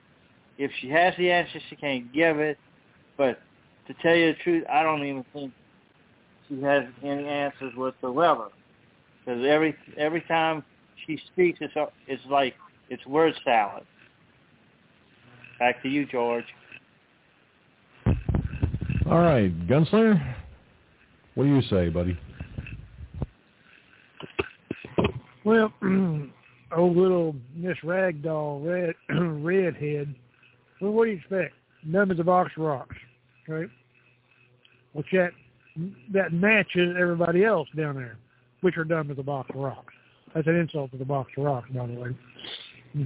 if she has the answer, she can't give it. But to tell you the truth, I don't even think she has any answers whatsoever, because every time she speaks, it's like it's word salad. Back to you, George. All right, Gunslinger, what do you say, buddy? Well, old little Miss Ragdoll redhead. Well, what do you expect? Numb as a box of rocks, right? Which that matches everybody else down there, which are dumb as a box of rocks. That's an insult to the box of rocks, by the way.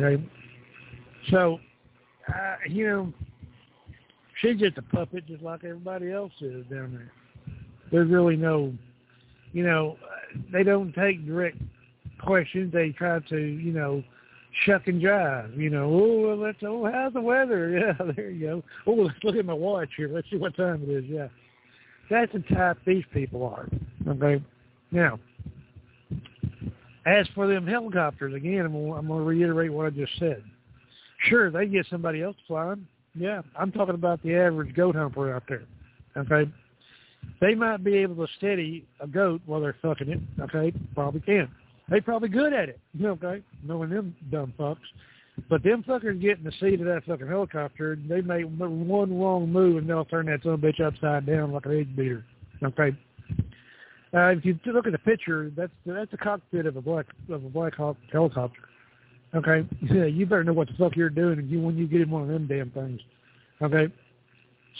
Okay, so you know, she's just a puppet, just like everybody else is down there. There's really no, you know, they don't take direct questions. They try to, you know, shuck and jive. You know, how's the weather? Yeah, there you go. Oh, let's look at my watch here. Let's see what time it is. Yeah, that's the type these people are. Okay. Now, as for them helicopters, again, I'm going to reiterate what I just said. Sure, they get somebody else to fly them. Yeah, I'm talking about the average goat humper out there. Okay. They might be able to steady a goat while they're fucking it. Okay, probably can. They probably good at it. Okay, knowing them dumb fucks. But them fuckers get in the seat of that fucking helicopter, they make one wrong move and they'll turn that son of a bitch upside down like an egg beater. Okay. If you look at the picture, that's the cockpit of a Black Hawk helicopter. Okay. Yeah, you better know what the fuck you're doing when you get in one of them damn things. Okay.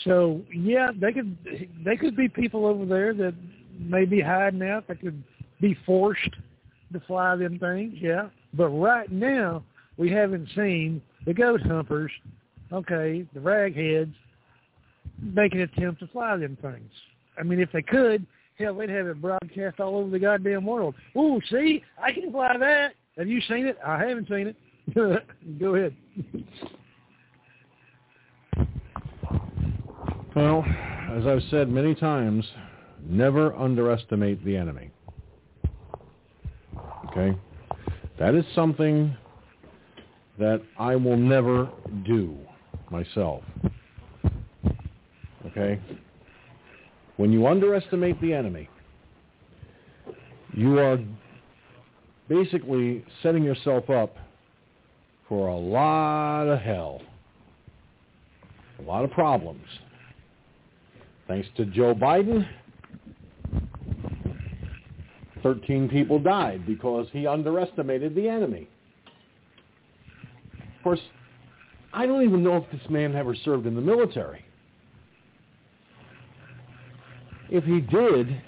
So yeah, they could be people over there that may be hiding out. They could be forced to fly them things, yeah. But right now we haven't seen the goat humpers, okay, the ragheads make an attempt to fly them things. I mean, if they could, hell, they'd have it broadcast all over the goddamn world. Ooh, see, I can fly that. Have you seen it? I haven't seen it. Go ahead. Well, as I've said many times, never underestimate the enemy. Okay? That is something that I will never do myself. Okay? When you underestimate the enemy, you are basically setting yourself up for a lot of hell, a lot of problems. Thanks to Joe Biden, 13 people died because he underestimated the enemy. Of course, I don't even know if this man ever served in the military. If he did,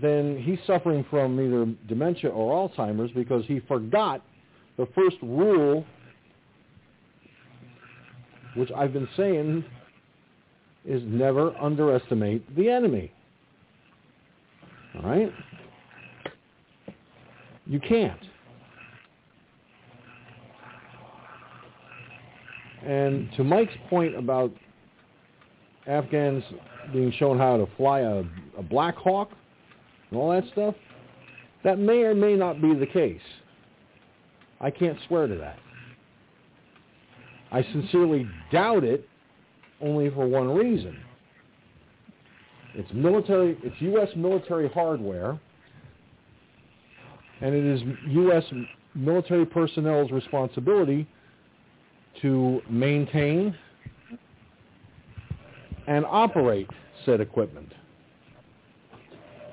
then he's suffering from either dementia or Alzheimer's because he forgot the first rule, which I've been saying is never underestimate the enemy. All right? You can't. And to Mike's point about Afghans being shown how to fly a Black Hawk and all that stuff, that may or may not be the case. I can't swear to that. I sincerely doubt it, only for one reason. It's U.S. military hardware, and it is U.S. military personnel's responsibility to maintain and operate said equipment.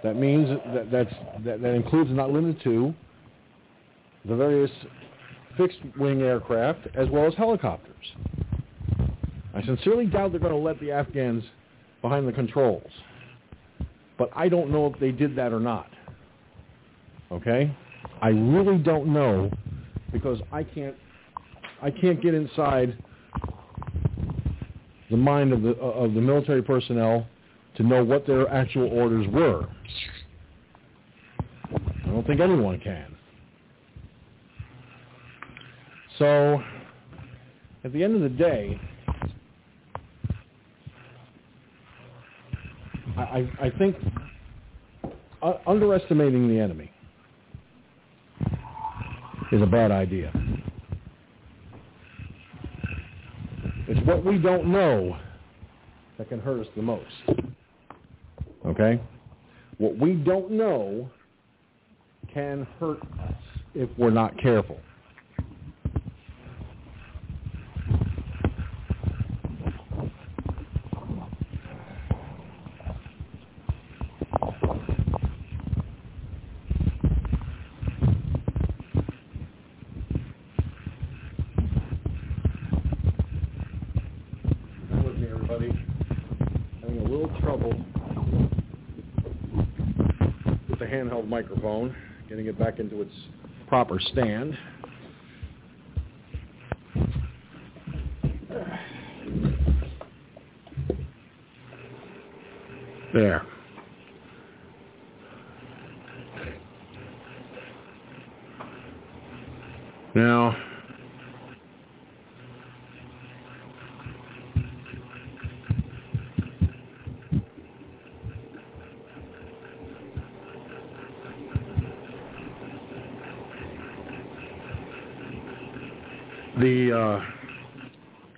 That means that includes, not limited to, the various fixed-wing aircraft as well as helicopters. I sincerely doubt they're going to let the Afghans behind the controls, but I don't know if they did that or not. Okay, I really don't know because I can't get inside the mind of the military personnel to know what their actual orders were. I don't think anyone can. So, at the end of the day, I think underestimating the enemy is a bad idea. It's what we don't know that can hurt us the most. Okay? What we don't know can hurt us if we're not careful. Microphone, getting it back into its proper stand. There. Now,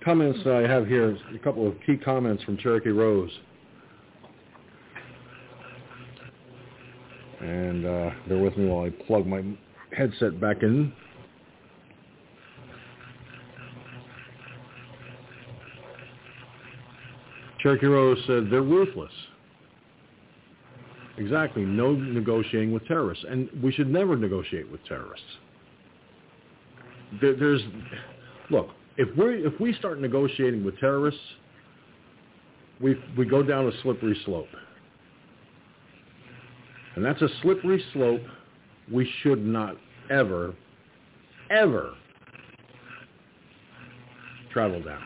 comments I have here is a couple of key comments from Cherokee Rose. And bear with me while I plug my headset back in. Cherokee Rose said, they're ruthless. Exactly, no negotiating with terrorists. And we should never negotiate with terrorists. Look, if we start negotiating with terrorists, we go down a slippery slope. And that's a slippery slope we should not ever, ever travel down.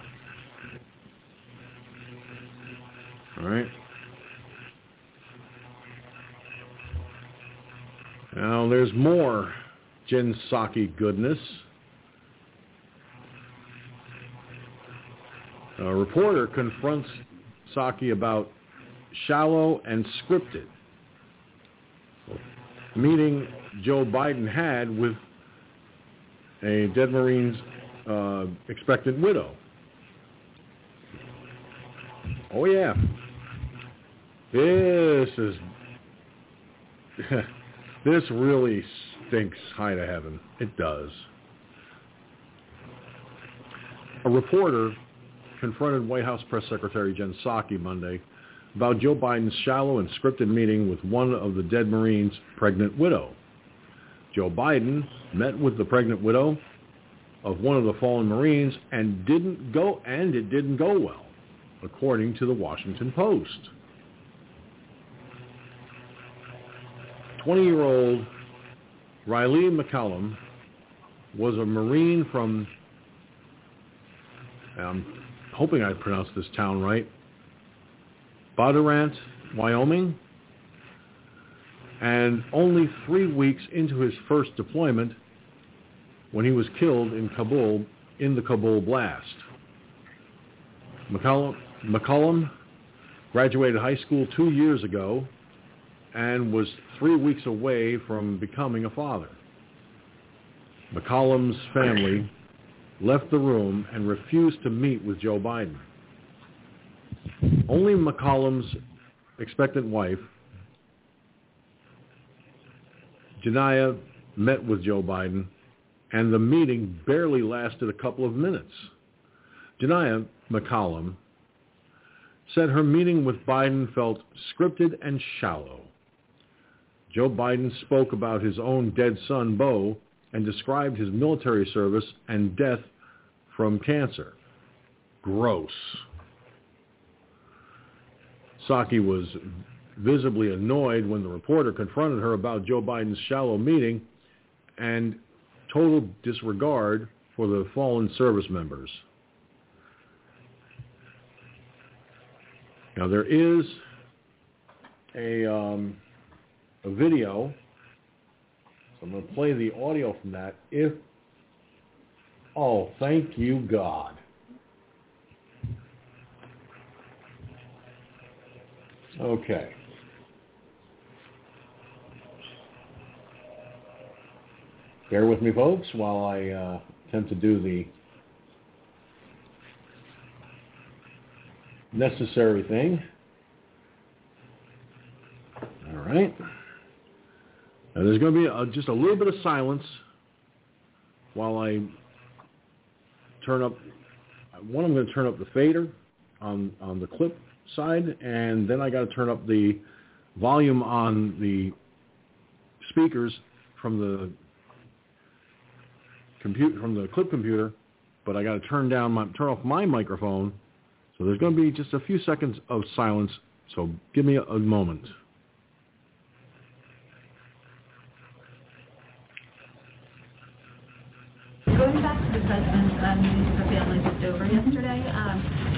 All right? Now, there's more Jen Psaki goodness. A reporter confronts Psaki about shallow and scripted meeting Joe Biden had with a dead Marine's expectant widow. Oh yeah, this really stinks high to heaven. It does. A reporter confronted White House Press Secretary Jen Psaki Monday about Joe Biden's shallow and scripted meeting with one of the dead Marine's pregnant widow. Joe Biden met with the pregnant widow of one of the fallen Marines, and it didn't go well, according to the Washington Post. 20-year-old Riley McCollum was a Marine from, I'm hoping I pronounced this town right, Bardurant, Wyoming, and only 3 weeks into his first deployment when he was killed in Kabul, in the Kabul blast. McCollum graduated high school 2 years ago and was 3 weeks away from becoming a father. McCollum's family left the room and refused to meet with Joe Biden. Only McCollum's expectant wife, Janaya, met with Joe Biden, and the meeting barely lasted a couple of minutes. Janaya McCollum said her meeting with Biden felt scripted and shallow. Joe Biden spoke about his own dead son, Beau, and described his military service and death from cancer. Gross. Psaki was visibly annoyed when the reporter confronted her about Joe Biden's shallow meeting and total disregard for the fallen service members. Now, there is a video, so I'm going to play the audio from that. Oh, thank you, God. Okay. Bear with me, folks, while I attempt to do the necessary thing. All right. Now, there's going to be just a little bit of silence while I turn up. One, I'm going to turn up the fader on the clip side, and then I got to turn up the volume on the speakers from the clip computer, but I got to turn off my microphone. So there's going to be just a few seconds of silence. So give me a moment. Going back to the president's meeting with the families just over yesterday,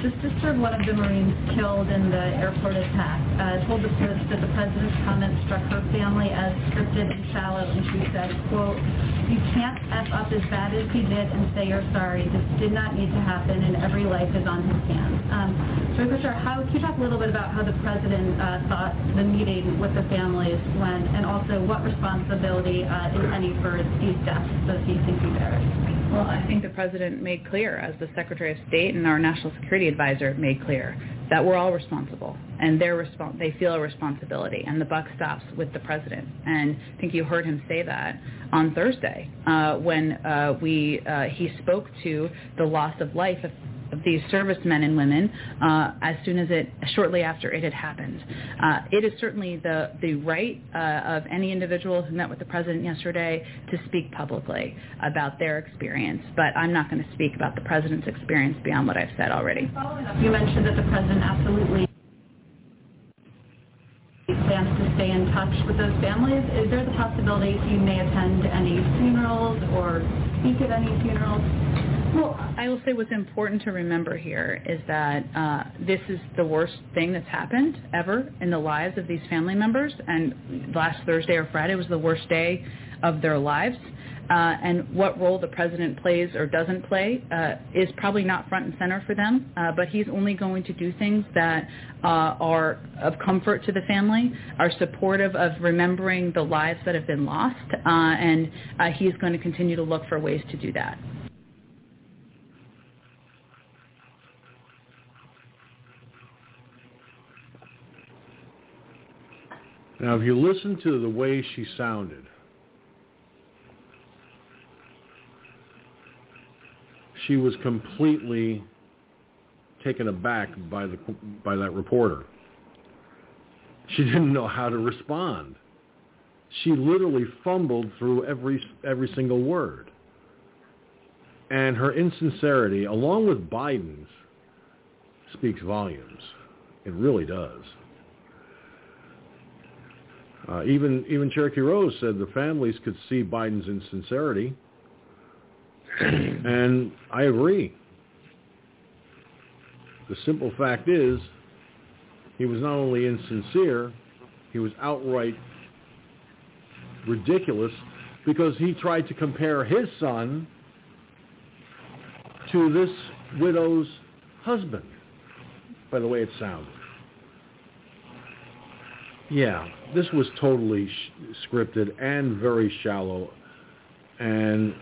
the sister of one of the Marines killed in the airport attack told the Post that the president's comments struck her family as scripted and shallow, and she said, quote, "You can't F up as bad as he did and say you're sorry. This did not need to happen, and every life is on his hands." So, Richard, can you talk a little bit about how the president thought the meeting with the families went, and also what responsibility, if any, for these deaths that he thinks he bears? Well, I think the president made clear, as the Secretary of State and our National Security Advisor made clear, that we're all responsible, and they feel a responsibility, and the buck stops with the president. And I think you heard him say that on Thursday when he spoke to the loss of life of these servicemen and women shortly after it had happened. It is certainly the right of any individual who met with the president yesterday to speak publicly about their experience, but I'm not going to speak about the president's experience beyond what I've said already. Following up, you mentioned that the president absolutely plans to stay in touch with those families. Is there the possibility he may attend any funerals or speak at any funerals? Well, I will say what's important to remember here is that this is the worst thing that's happened ever in the lives of these family members, and last Thursday or Friday was the worst day of their lives, and what role the president plays or doesn't play is probably not front and center for them, but he's only going to do things that are of comfort to the family, are supportive of remembering the lives that have been lost, and he's going to continue to look for ways to do that. Now, if you listen to the way she sounded, she was completely taken aback by that reporter. She didn't know how to respond. She literally fumbled through every single word. and her insincerity, along with Biden's, speaks volumes. It really does. Even Cherokee Rose said the families could see Biden's insincerity, and I agree. The simple fact is, he was not only insincere, he was outright ridiculous, because he tried to compare his son to this widow's husband, by the way it sounded. Yeah, this was totally scripted and very shallow, and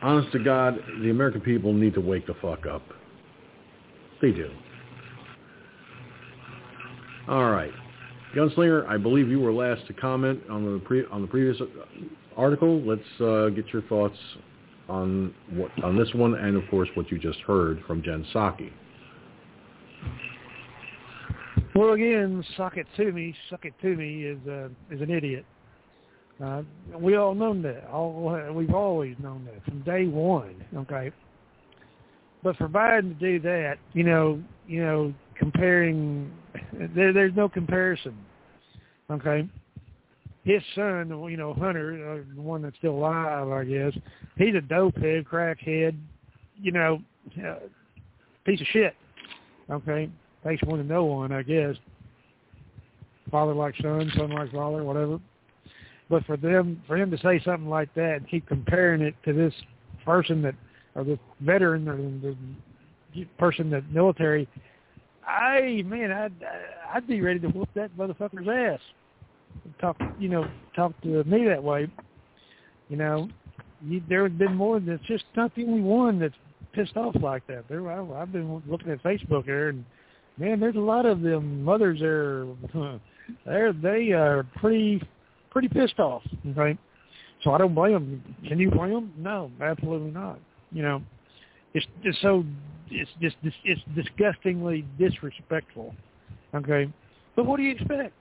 honest to God, the American people need to wake the fuck up. They do. All right. Gunslinger, I believe you were last to comment on the previous article. Let's get your thoughts on this one, and of course what you just heard from Jen Psaki. Well, again, suck it to me is an idiot. We all known that. We've always known that from day one. Okay, but for Biden to do that, you know. Comparing, there's no comparison, okay? His son, Hunter, the one that's still alive, I guess, he's a dopehead, crackhead, piece of shit, okay? Takes one to know one, I guess. Father like son, son like father, whatever. But for him to say something like that and keep comparing it to this person or this veteran or the person that military... I'd be ready to whoop that motherfucker's ass. Talk to me that way. There have been more than just not the only one that's pissed off like that. I've been looking at Facebook there, and man, there's a lot of them mothers there. They are pretty pissed off. Okay, so I don't blame them. Can you blame them? No, absolutely not. It's disgustingly disrespectful, okay? But what do you expect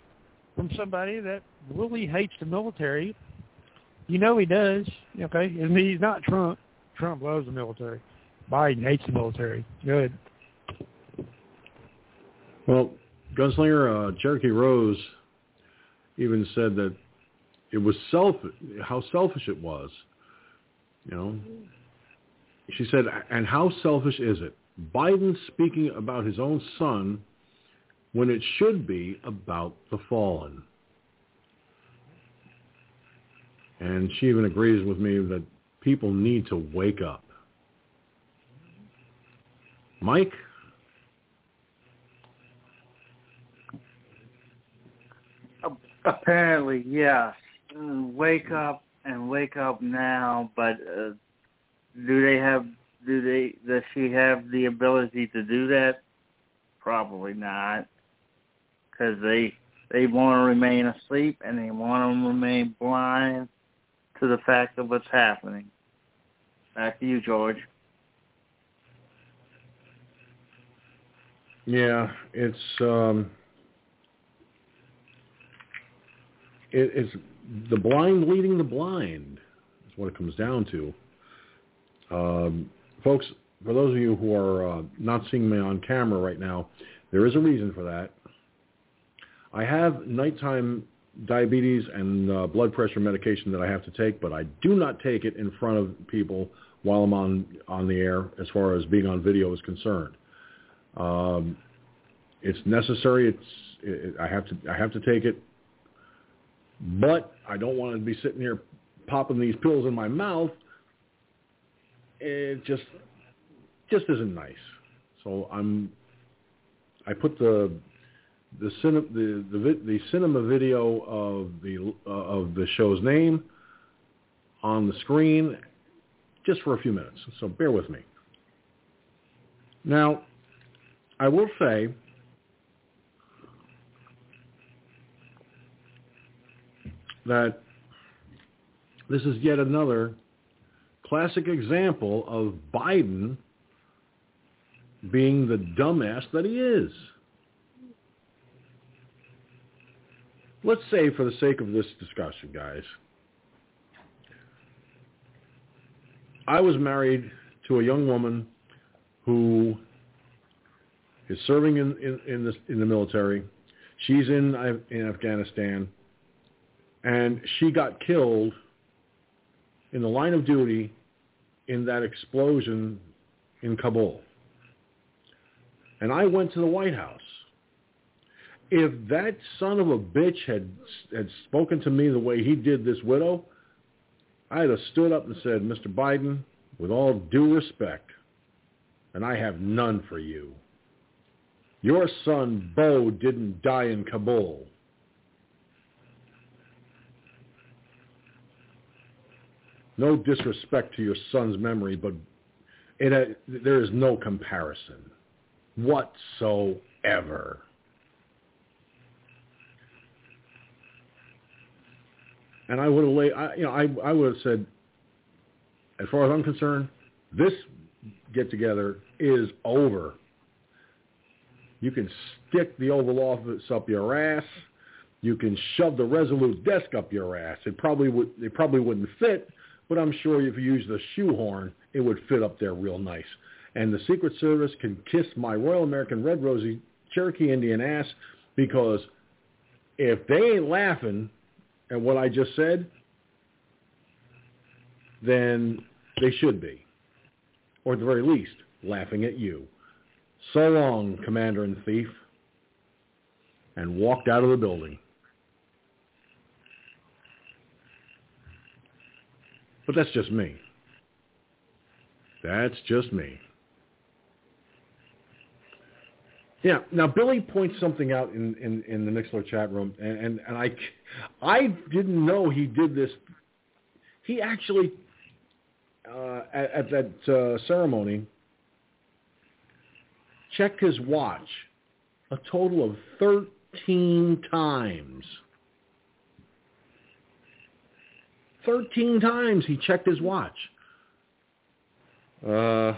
from somebody that really hates the military? He does, okay? And he's not Trump. Trump loves the military. Biden hates the military. Good. Well, Gunslinger, Cherokee Rose even said that it was how selfish it was, She said, and how selfish is it? Biden speaking about his own son when it should be about the fallen. And she even agrees with me that people need to wake up. Mike? Apparently, yes. Wake up now, but... Does she have the ability to do that? Probably not, because they want to remain asleep and they want to remain blind to the fact of what's happening. Back to you, George. Yeah, it's the blind leading the blind. That's what it comes down to. Folks, for those of you who are not seeing me on camera right now, there is a reason for that. I have nighttime diabetes and blood pressure medication that I have to take, but I do not take it in front of people while I'm on the air as far as being on video is concerned. It's necessary. I have to take it, but I don't want to be sitting here popping these pills in my mouth. It just isn't nice. So I put the cinema video of the show's name on the screen just for a few minutes. So bear with me. Now, I will say that this is yet another classic example of Biden being the dumbass that he is. Let's say, for the sake of this discussion, guys, I was married to a young woman who is serving in the military. She's in Afghanistan, and she got killed in the line of duty in that explosion in Kabul. And I went to the White House. If that son of a bitch had spoken to me the way he did this widow, I'd have stood up and said, Mr. Biden, with all due respect, and I have none for you, your son, Bo, didn't die in Kabul. No disrespect to your son's memory, but there is no comparison whatsoever. And I would have I would have said, as far as I'm concerned, this get-together is over. You can stick the Oval Office up your ass. You can shove the Resolute Desk up your ass. It probably wouldn't fit, but I'm sure if you used the shoehorn, it would fit up there real nice. And the Secret Service can kiss my Royal American Red Rosy Cherokee Indian ass, because if they ain't laughing at what I just said, then they should be, or at the very least, laughing at you. So long, Commander and Thief, and walked out of the building. But that's just me. That's just me. Yeah. Now, Billy points something out in the Nixler chat room, and I didn't know he did this. He actually, at that ceremony, checked his watch a total of 13 times. 13 times he checked his watch. Let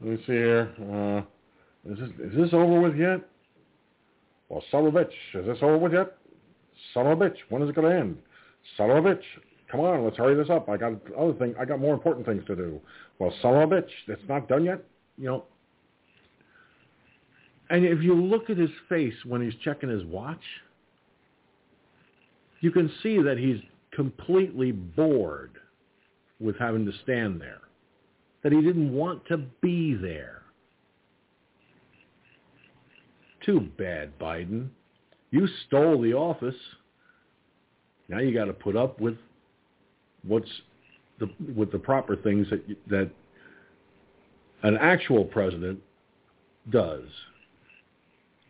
me see here. Is this over with yet? Well, son of a bitch. Is this over with yet? Son of a bitch. When is it going to end? Son of a bitch. Come on, let's hurry this up. I got more important things to do. Well, son of a bitch. It's not done yet. You know. And if you look at his face when he's checking his watch, you can see that he's completely bored with having to stand there, that he didn't want to be there. Too bad, Biden. You stole the office. Now you got to put up with the proper things that an actual president does.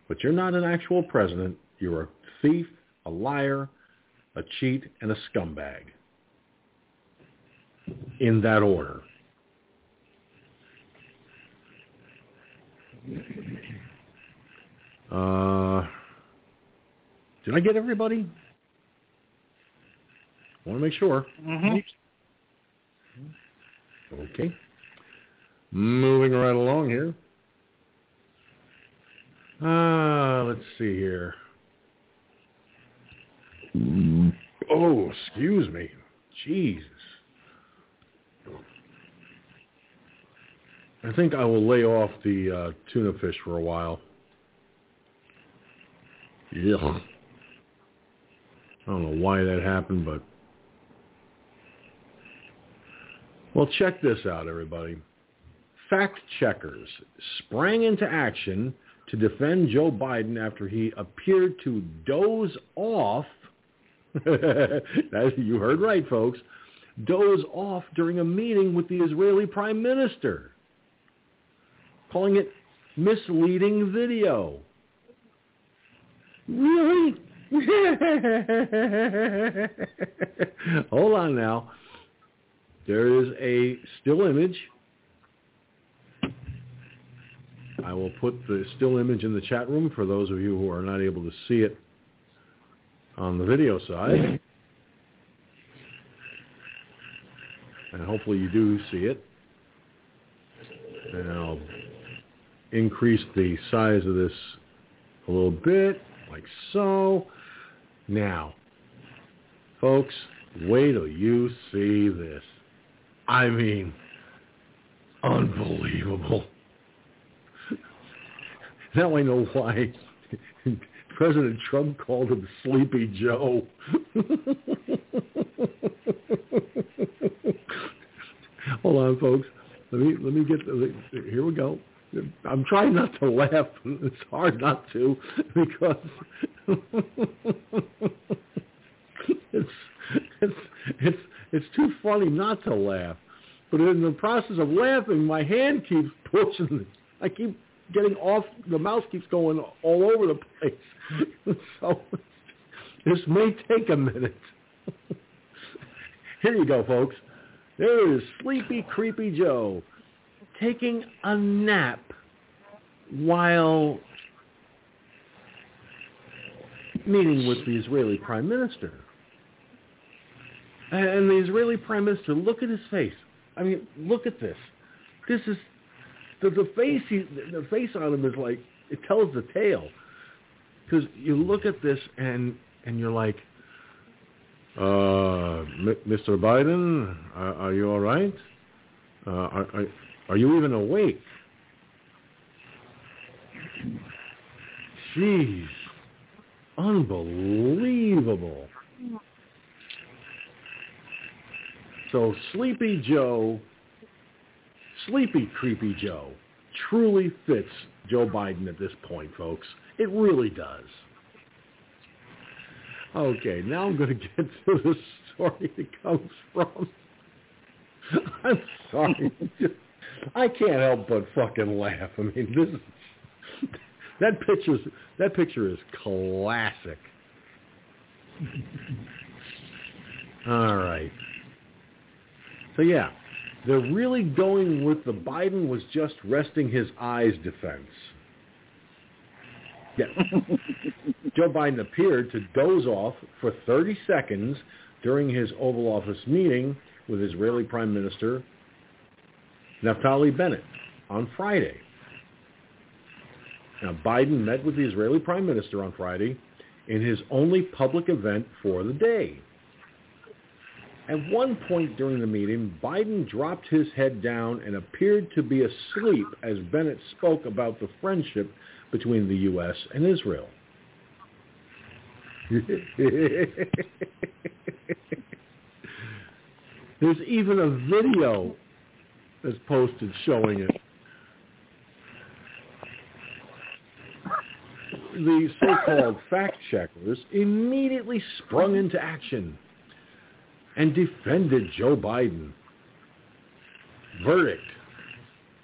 But you're not an actual president. You're a thief, a liar, a cheat, and a scumbag. In that order. Did I get everybody? I want to make sure. Mm-hmm. Okay. Moving right along here. Let's see here. Oh, excuse me. Jesus. I think I will lay off the tuna fish for a while. Yeah. I don't know why that happened, but... Well, check this out, everybody. Fact checkers sprang into action to defend Joe Biden after he appeared to doze off. You heard right, folks. Doze off during a meeting with the Israeli Prime Minister, calling it misleading video. Really? Hold on now. There is a still image. I will put the still image in the chat room for those of you who are not able to see it on the video side. And hopefully you do see it. And I'll increase the size of this a little bit, like so. Now, folks, wait till you see this. I mean, unbelievable. Now I know why President Trump called him Sleepy Joe. Hold on, folks. Let me get the, here we go. I'm trying not to laugh. It's hard not to because it's too funny not to laugh. But in the process of laughing, my hand keeps pushing. I keep getting off. The mouse keeps going all over the place. So this may take a minute. Here you go, folks. There is Sleepy Creepy Joe taking a nap while meeting with the Israeli Prime Minister. And the Israeli Prime Minister, look at his face. I mean, look at this. This is the face on him is like it tells the tale. Because you look at this and you're like, Mr. Biden, are you all right? Are you even awake? Jeez. Unbelievable. So Sleepy Joe, Sleepy Creepy Joe, truly fits Joe Biden at this point, folks. It really does. Okay, now I'm going to get to the story it comes from. I'm sorry. I can't help but fucking laugh. I mean, that picture is classic. All right. So yeah, they're really going with the Biden was just resting his eyes defense. Yeah. Joe Biden appeared to doze off for 30 seconds during his Oval Office meeting with Israeli Prime Minister Naftali Bennett on Friday. Now, Biden met with the Israeli Prime Minister on Friday in his only public event for the day. At one point during the meeting, Biden dropped his head down and appeared to be asleep as Bennett spoke about the friendship between the U.S. and Israel. There's even a video that's posted showing it. The so-called fact checkers immediately sprung into action and defended Joe Biden. Verdict: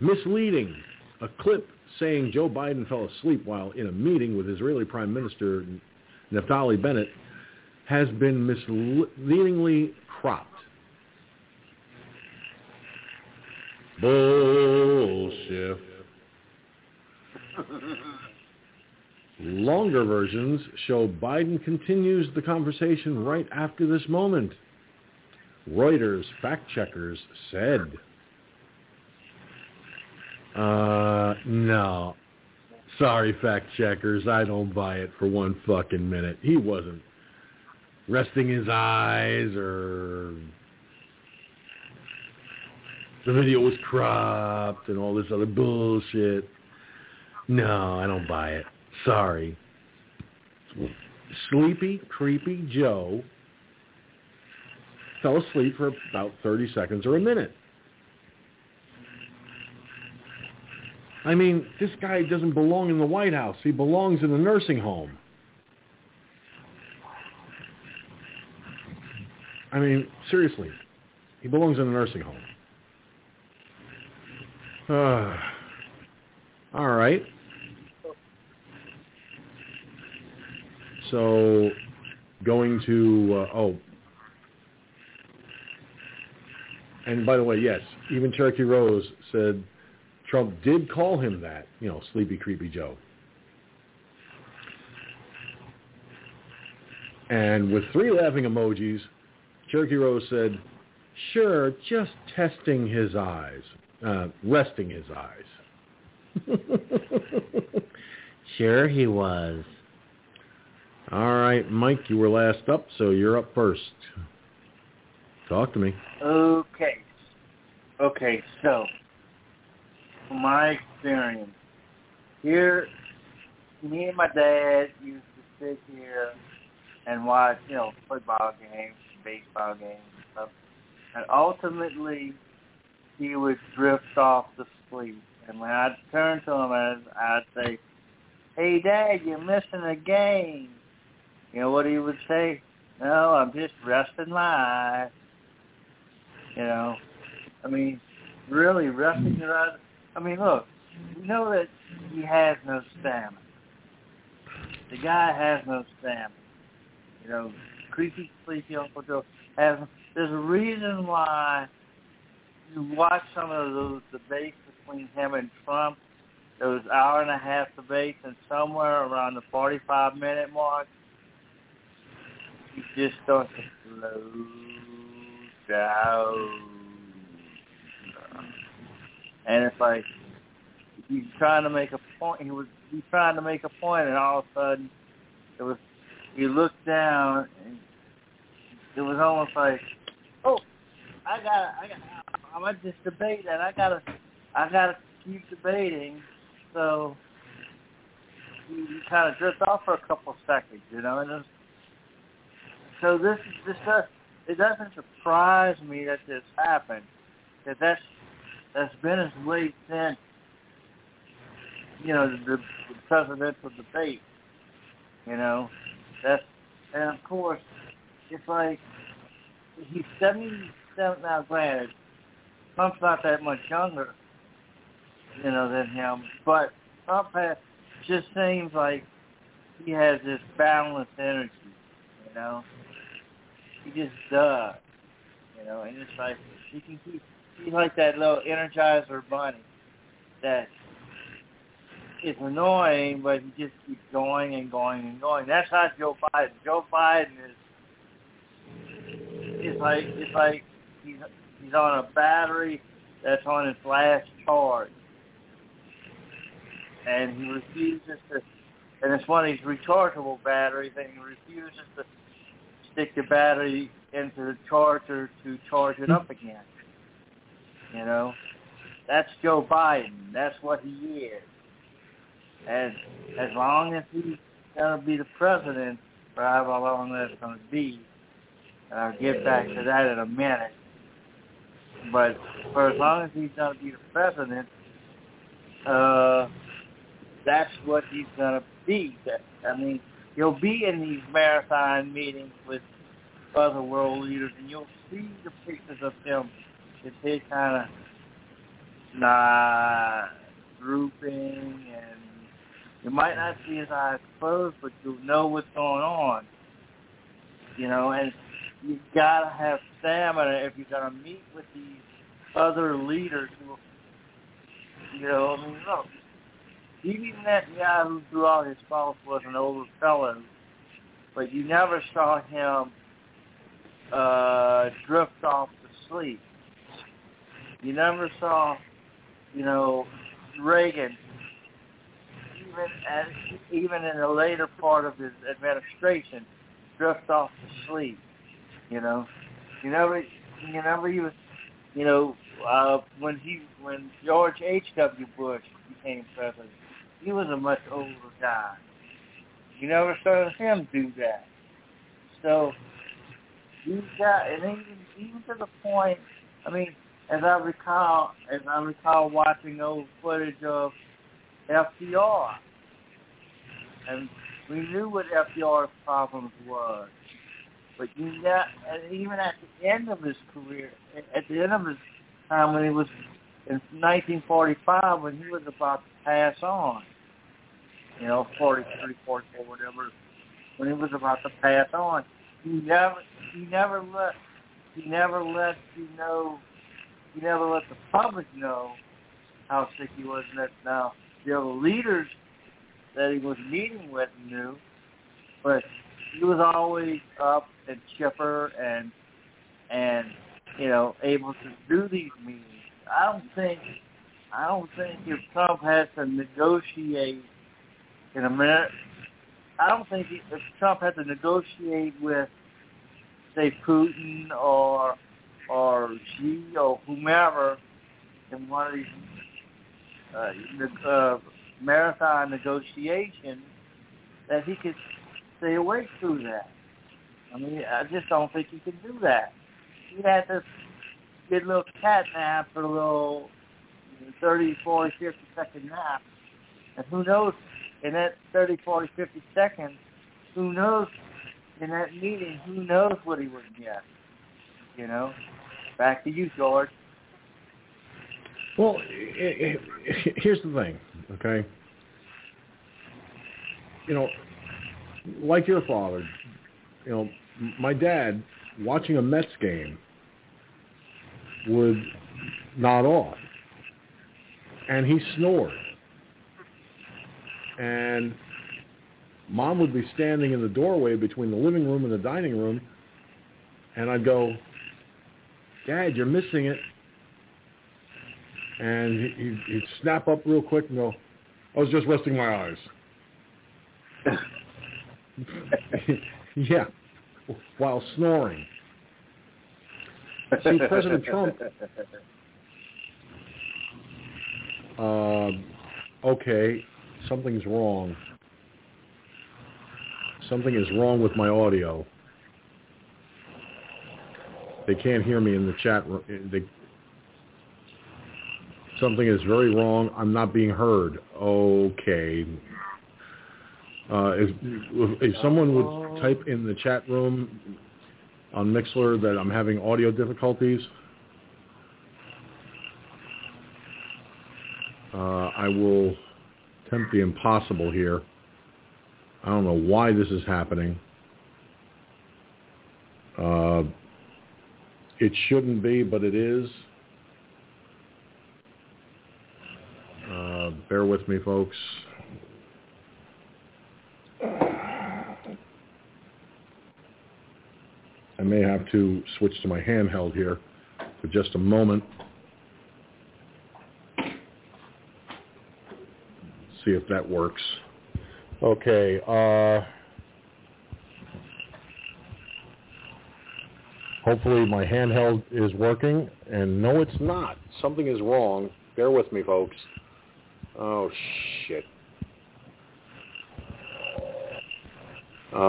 misleading. A clip saying Joe Biden fell asleep while in a meeting with Israeli Prime Minister Naftali Bennett has been misleadingly cropped. Bullshit. Longer versions show Biden continues the conversation right after this moment. Reuters fact checkers said. No. Sorry, fact checkers. I don't buy it for one fucking minute. He wasn't resting his eyes or the video was cropped and all this other bullshit. No, I don't buy it. Sorry. Sleepy, Creepy Joe fell asleep for about 30 seconds or a minute. I mean, this guy doesn't belong in the White House. He belongs in a nursing home. I mean, seriously, he belongs in a nursing home. All right. So, going to, and by the way, yes, even Cherokee Rose said Trump did call him that, you know, Sleepy Creepy Joe. And with 3 laughing emojis, Cherokee Rose said, sure, just testing his eyes, resting his eyes. Sure he was. All right, Mike, you were last up, so you're up first. Talk to me. Okay. Okay, so from my experience here, me and my dad used to sit here and watch, you know, football games, baseball games, and stuff. And ultimately, he would drift off to sleep. And when I'd turn to him, I'd say, "Hey, Dad, you're missing a game." You know what he would say? "No, I'm just resting my eyes." You know, I mean, really resting your eyes. I mean, look, you know that he has no stamina. The guy has no stamina. You know, creepy, sleepy Uncle Joe has. There's a reason why you watch some of those debates between him and Trump, those hour-and-a-half debates, and somewhere around the 45-minute mark, he just starts to slow down. And it's like he's trying to make a point. He was trying to make a point, and all of a sudden, he looked down, and it was almost like, oh, I'm at this debate, and I gotta keep debating. So you kind of drift off for a couple of seconds, you know. And so it doesn't surprise me that this happened. That's been his way since, you know, the presidential debate. You know, and of course, it's like he's 77 now. Granted, Trump's not that much younger, you know, than him. But Trump just seems like he has this boundless energy, you know. He just does, you know. And it's like he can keep. He's like that little Energizer bunny that is annoying, but he just keeps going and going and going. That's not Joe Biden. Joe Biden is. It's like he's on a battery that's on its last charge, and he refuses to. And it's one of these rechargeable batteries, and he refuses to stick the battery into the charger to charge it up again. You know, that's Joe Biden. That's what he is. And as long as he's gonna be the president, for however long that's gonna be. And I'll get back to that in a minute. But for as long as he's going to be the president, that's what he's going to be. I mean, he'll be in these marathon meetings with other world leaders, and you'll see the pictures of them. It's his kind of drooping, and you might not see his eyes closed, but you'll know what's going on. You know, and you gotta have stamina if you're gonna meet with these other leaders. Who, you know, I mean, look, even that guy who threw out his faults was an older fellow, but you never saw him drift off to sleep. You never saw, you know, Reagan, even in the later part of his administration, drift off to sleep. You know, you never even, you know, when George H.W. Bush became president, he was a much older guy. You never saw him do that. So these guys, and even to the point, I mean, as I recall watching old footage of FDR, and we knew what FDR's problems were. But even at the end of his career, at the end of his time when he was in 1945, when he was about to pass on, you know, 43, 44, whatever, when he was about to pass on, he never let the public know how sick he was. And that now the other leaders that he was meeting with knew, but he was always up and chipper and you know, able to do these meetings. I don't think if Trump had to negotiate in a minute, if Trump had to negotiate with, say, Putin or Xi or whomever, in one of these marathon negotiations that he could stay awake through that. I mean, I just don't think he can do that. He'd have to get a little cat nap or a little 30, 40, 50 second nap. And who knows, in that 30, 40, 50 seconds, who knows, in that meeting, who knows what he would get. You know? Back to you, George. Well, here's the thing, okay? You know, like your father, you know, my dad, watching a Mets game, would nod off. And he snored. And Mom would be standing in the doorway between the living room and the dining room, and I'd go, Dad, you're missing it. And he'd snap up real quick and go, I was just resting my eyes. Yeah, while snoring. See, President Trump, okay, something's wrong. Something is wrong with my audio. They can't hear me in the chat. Something is very wrong. I'm not being heard. Okay. If someone would type in the chat room on Mixlr that I'm having audio difficulties, I will attempt the impossible here. I don't know why this is happening. It shouldn't be, but it is. Bear with me, folks. I may have to switch to my handheld here for just a moment. See if that works. Okay. Hopefully my handheld is working. And no, it's not. Something is wrong. Bear with me, folks. Oh, shit. I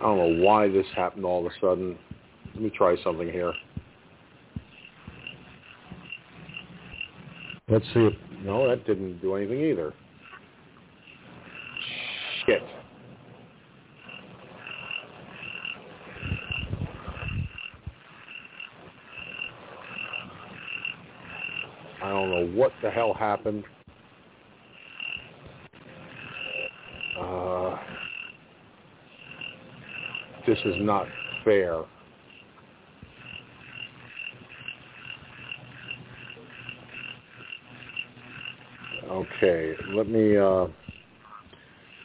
don't know why this happened all of a sudden. Let me try something here. Let's see if... No, that didn't do anything either. Shit. I don't know what the hell happened. This is not fair. Okay, let me,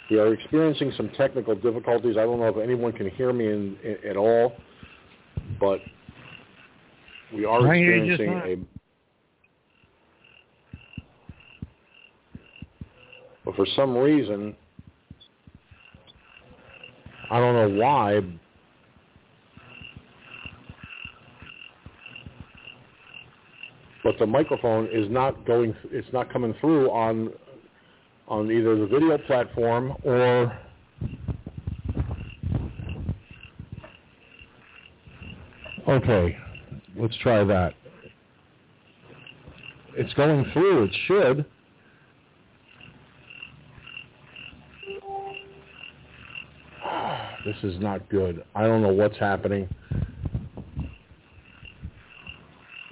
we are experiencing some technical difficulties. I don't know if anyone can hear me at all, but we are experiencing But for some reason, I don't know why, but the microphone is not going. It's not coming through on either the video platform or okay. Let's try that. It's going through. It should. This is not good. I don't know what's happening.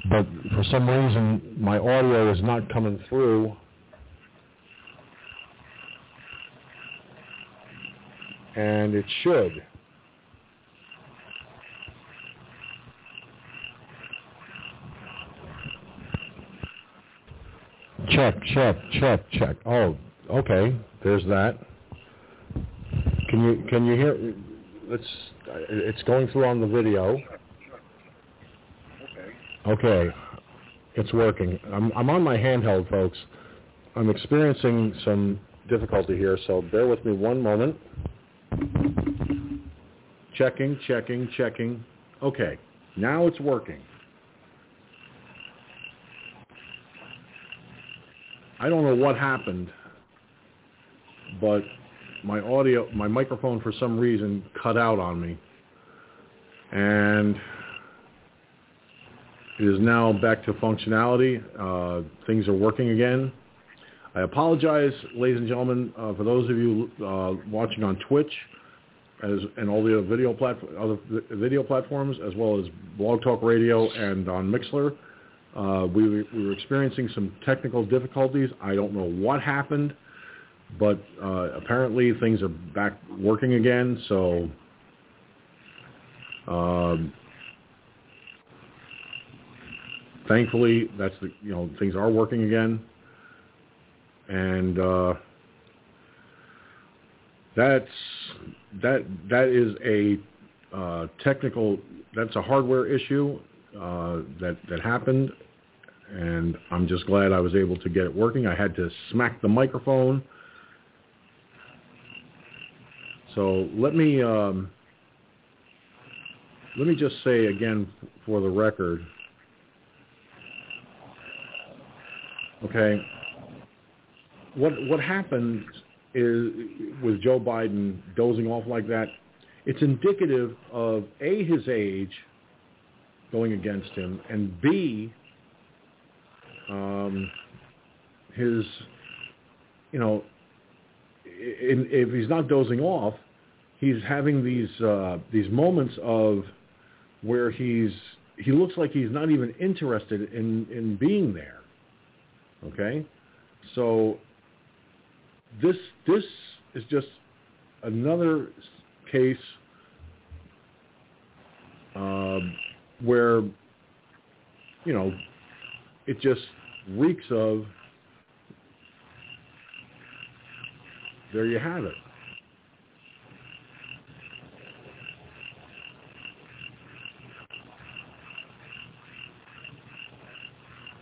But for some reason, my audio is not coming through. And it should. Check. Oh, okay. There's that. Can you hear? It's going through on the video. Okay, it's working. I'm on my handheld, folks. I'm experiencing some difficulty here, so bear with me one moment. Checking. Okay, now it's working. I don't know what happened, but my microphone for some reason cut out on me, and it is now back to functionality. Things are working again. I apologize, ladies and gentlemen, for those of you watching on Twitch and all the other video platforms, as well as Blog Talk Radio and on Mixlr. We were experiencing some technical difficulties. I don't know what happened, but apparently things are back working again. So thankfully, things are working again, and that's a hardware issue that happened. And I'm just glad I was able to get it working. I had to smack the microphone. So let me just say again for the record. Okay, what happened is with Joe Biden dozing off like that, it's indicative of A, his age going against him, and B, if he's not dozing off, he's having these moments of where he looks like he's not even interested in being there. Okay, so this is just another case where it just reeks of, there you have it.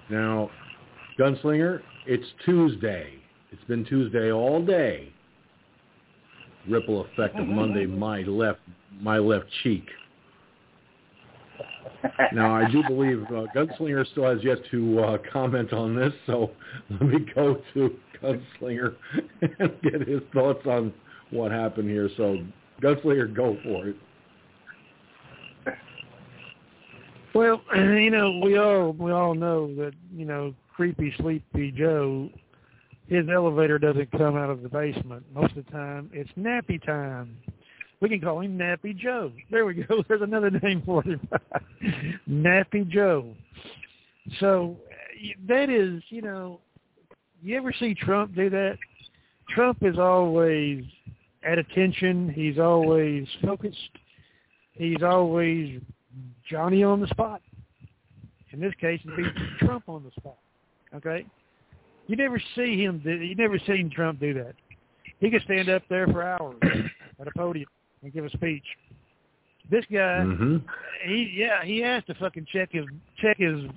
Now, Gunslinger, it's Tuesday. It's been Tuesday all day. Ripple effect of Monday, my left cheek. Now, I do believe Gunslinger still has yet to comment on this, so let me go to Gunslinger and get his thoughts on what happened here. So, Gunslinger, go for it. Well, we all know that, creepy, sleepy Joe, his elevator doesn't come out of the basement. Most of the time, it's nappy time. We can call him Nappy Joe. There we go. There's another name for him. Nappy Joe. So that is, you ever see Trump do that? Trump is always at attention. He's always focused. He's always Johnny on the spot. In this case, it'd be Trump on the spot. Okay? You never seen Trump do that. He could stand up there for hours at a podium and give a speech. This guy, he has to fucking check his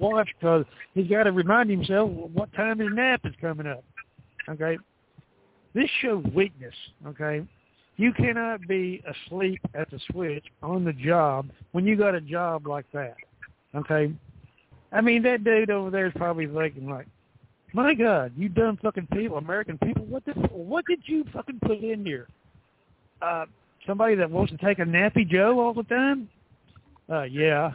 watch because he's got to remind himself what time his nap is coming up. Okay, this shows weakness. Okay, you cannot be asleep at the switch on the job when you got a job like that. Okay, I mean that dude over there is probably thinking like, my God, you dumb fucking people, American people, what did you fucking put in here? Somebody that wants to take a nappy Joe all the time? Yeah.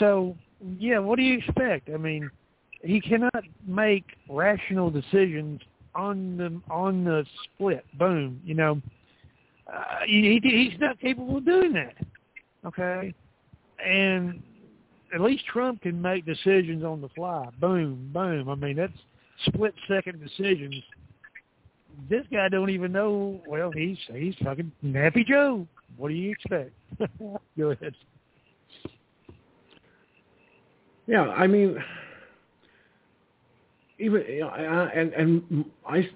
So, yeah, what do you expect? I mean, he cannot make rational decisions on the split. Boom, he's not capable of doing that. Okay, and at least Trump can make decisions on the fly. Boom, boom. I mean, that's split second decisions. This guy don't even know. Well, he's fucking Nappy Joe. What do you expect? Go ahead. Yeah, I mean, even and I,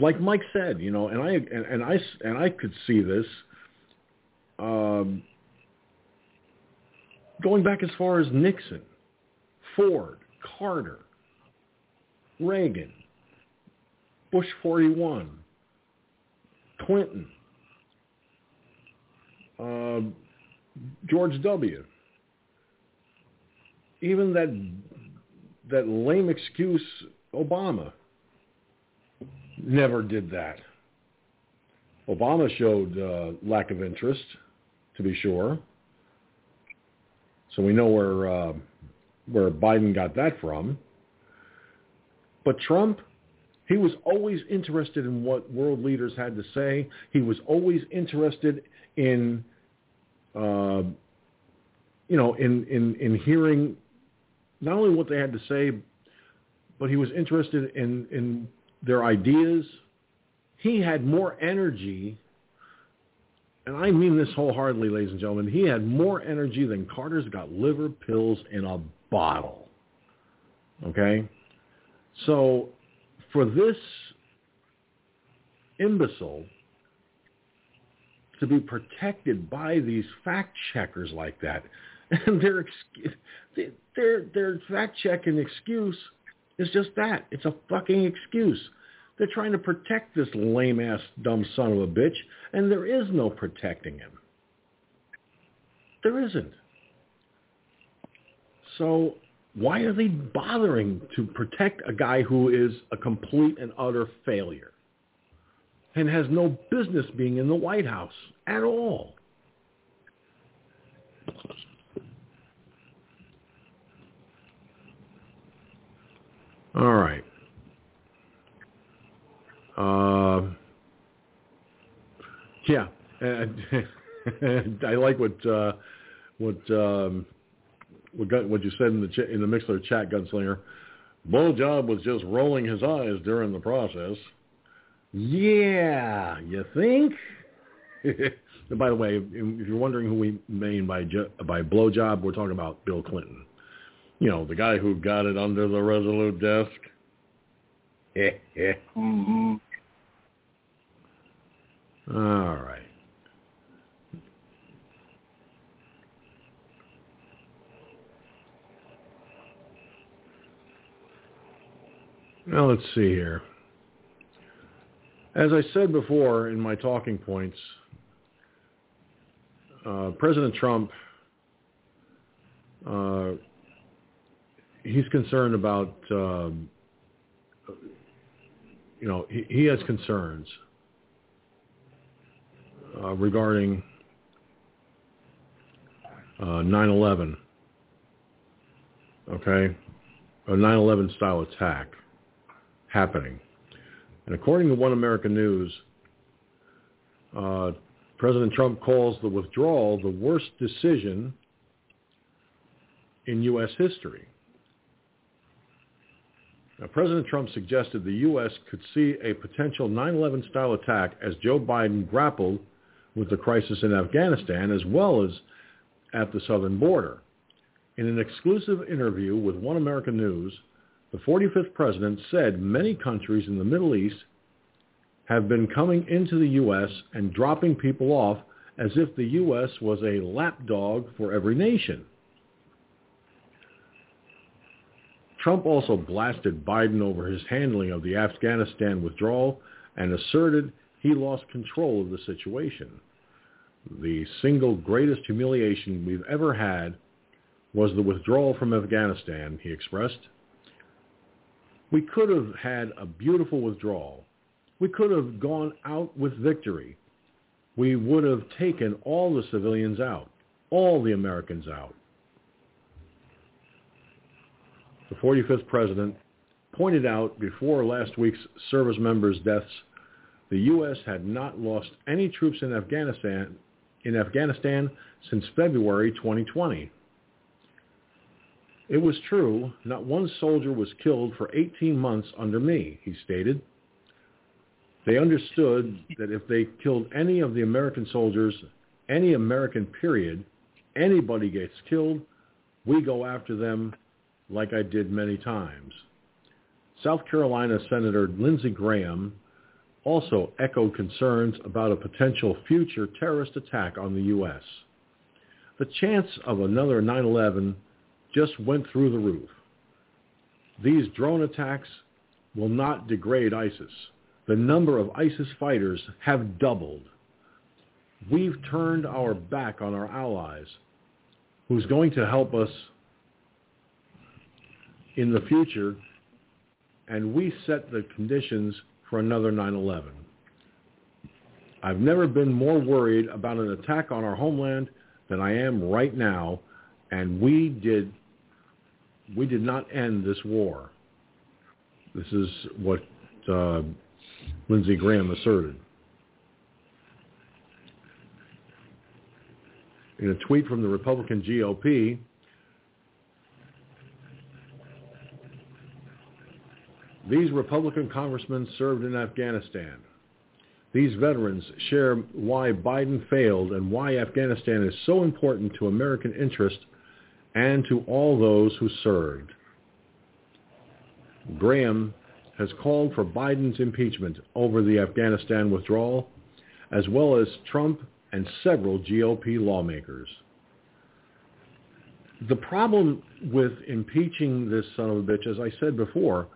like Mike said, and I could see this going back as far as Nixon, Ford, Carter, Reagan, Bush 41, Clinton, George W. Even that lame excuse Obama never did that. Obama showed lack of interest, to be sure. So we know where Biden got that from. But Trump, he was always interested in what world leaders had to say. He was always interested in, in hearing not only what they had to say, but he was interested in their ideas. He had more energy, and I mean this wholeheartedly, ladies and gentlemen, he had more energy than Carter's got liver pills in a bottle. Okay? So for this imbecile to be protected by these fact checkers like that, and their fact checking excuse is just that. It's a fucking excuse. They're trying to protect this lame-ass, dumb son of a bitch, and there is no protecting him. There isn't. So why are they bothering to protect a guy who is a complete and utter failure and has no business being in the White House at all? All right. Yeah, I like what you said in the Mixler chat, Gunslinger. Blowjob was just rolling his eyes during the process. Yeah, you think? And by the way, if you're wondering who we mean by blowjob, we're talking about Bill Clinton. You know, the guy who got it under the Resolute Desk. All right. Now let's see here. As I said before in my talking points, President Trump, he's concerned about... he has concerns regarding 9/11, okay, a 9/11 style attack happening. And according to One American News, President Trump calls the withdrawal the worst decision in U.S. history. Now, President Trump suggested the U.S. could see a potential 9/11 style attack as Joe Biden grappled with the crisis in Afghanistan as well as at the southern border. In an exclusive interview with One American News, the 45th president said many countries in the Middle East have been coming into the U.S. and dropping people off as if the U.S. was a lapdog for every nation. Trump also blasted Biden over his handling of the Afghanistan withdrawal and asserted he lost control of the situation. The single greatest humiliation we've ever had was the withdrawal from Afghanistan, he expressed. We could have had a beautiful withdrawal. We could have gone out with victory. We would have taken all the civilians out, all the Americans out. The 45th president pointed out before last week's service members' deaths, the U.S. had not lost any troops in Afghanistan since February 2020. It was true, not one soldier was killed for 18 months under me, he stated. They understood that if they killed any of the American soldiers, any American period, anybody gets killed, we go after them like I did many times. South Carolina Senator Lindsey Graham also echoed concerns about a potential future terrorist attack on the U.S. The chance of another 9/11 just went through the roof. These drone attacks will not degrade ISIS. The number of ISIS fighters have doubled. We've turned our back on our allies. Who's going to help us in the future and we set the conditions for another 9/11. I've never been more worried about an attack on our homeland than I am right now, and we did not end this war. This is what Lindsey Graham asserted. In a tweet from the Republican GOP, these Republican congressmen served in Afghanistan. These veterans share why Biden failed and why Afghanistan is so important to American interest and to all those who served. Graham has called for Biden's impeachment over the Afghanistan withdrawal, as well as Trump and several GOP lawmakers. The problem with impeaching this son of a bitch, as I said before,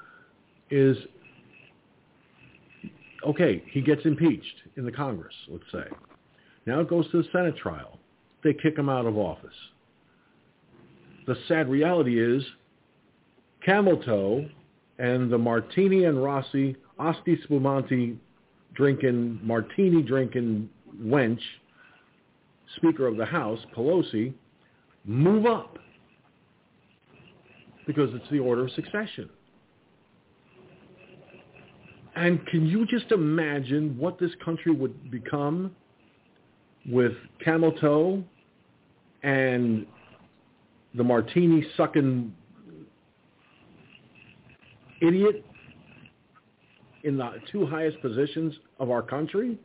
is, okay, he gets impeached in the Congress, let's say. Now it goes to the Senate trial. They kick him out of office. The sad reality is Cameltoe and the Martini and Rossi, Asti Spumanti drinking, martini drinking wench, Speaker of the House, Pelosi, move up because it's the order of succession. And can you just imagine what this country would become with Cameltoe and the martini-sucking idiot in the two highest positions of our country?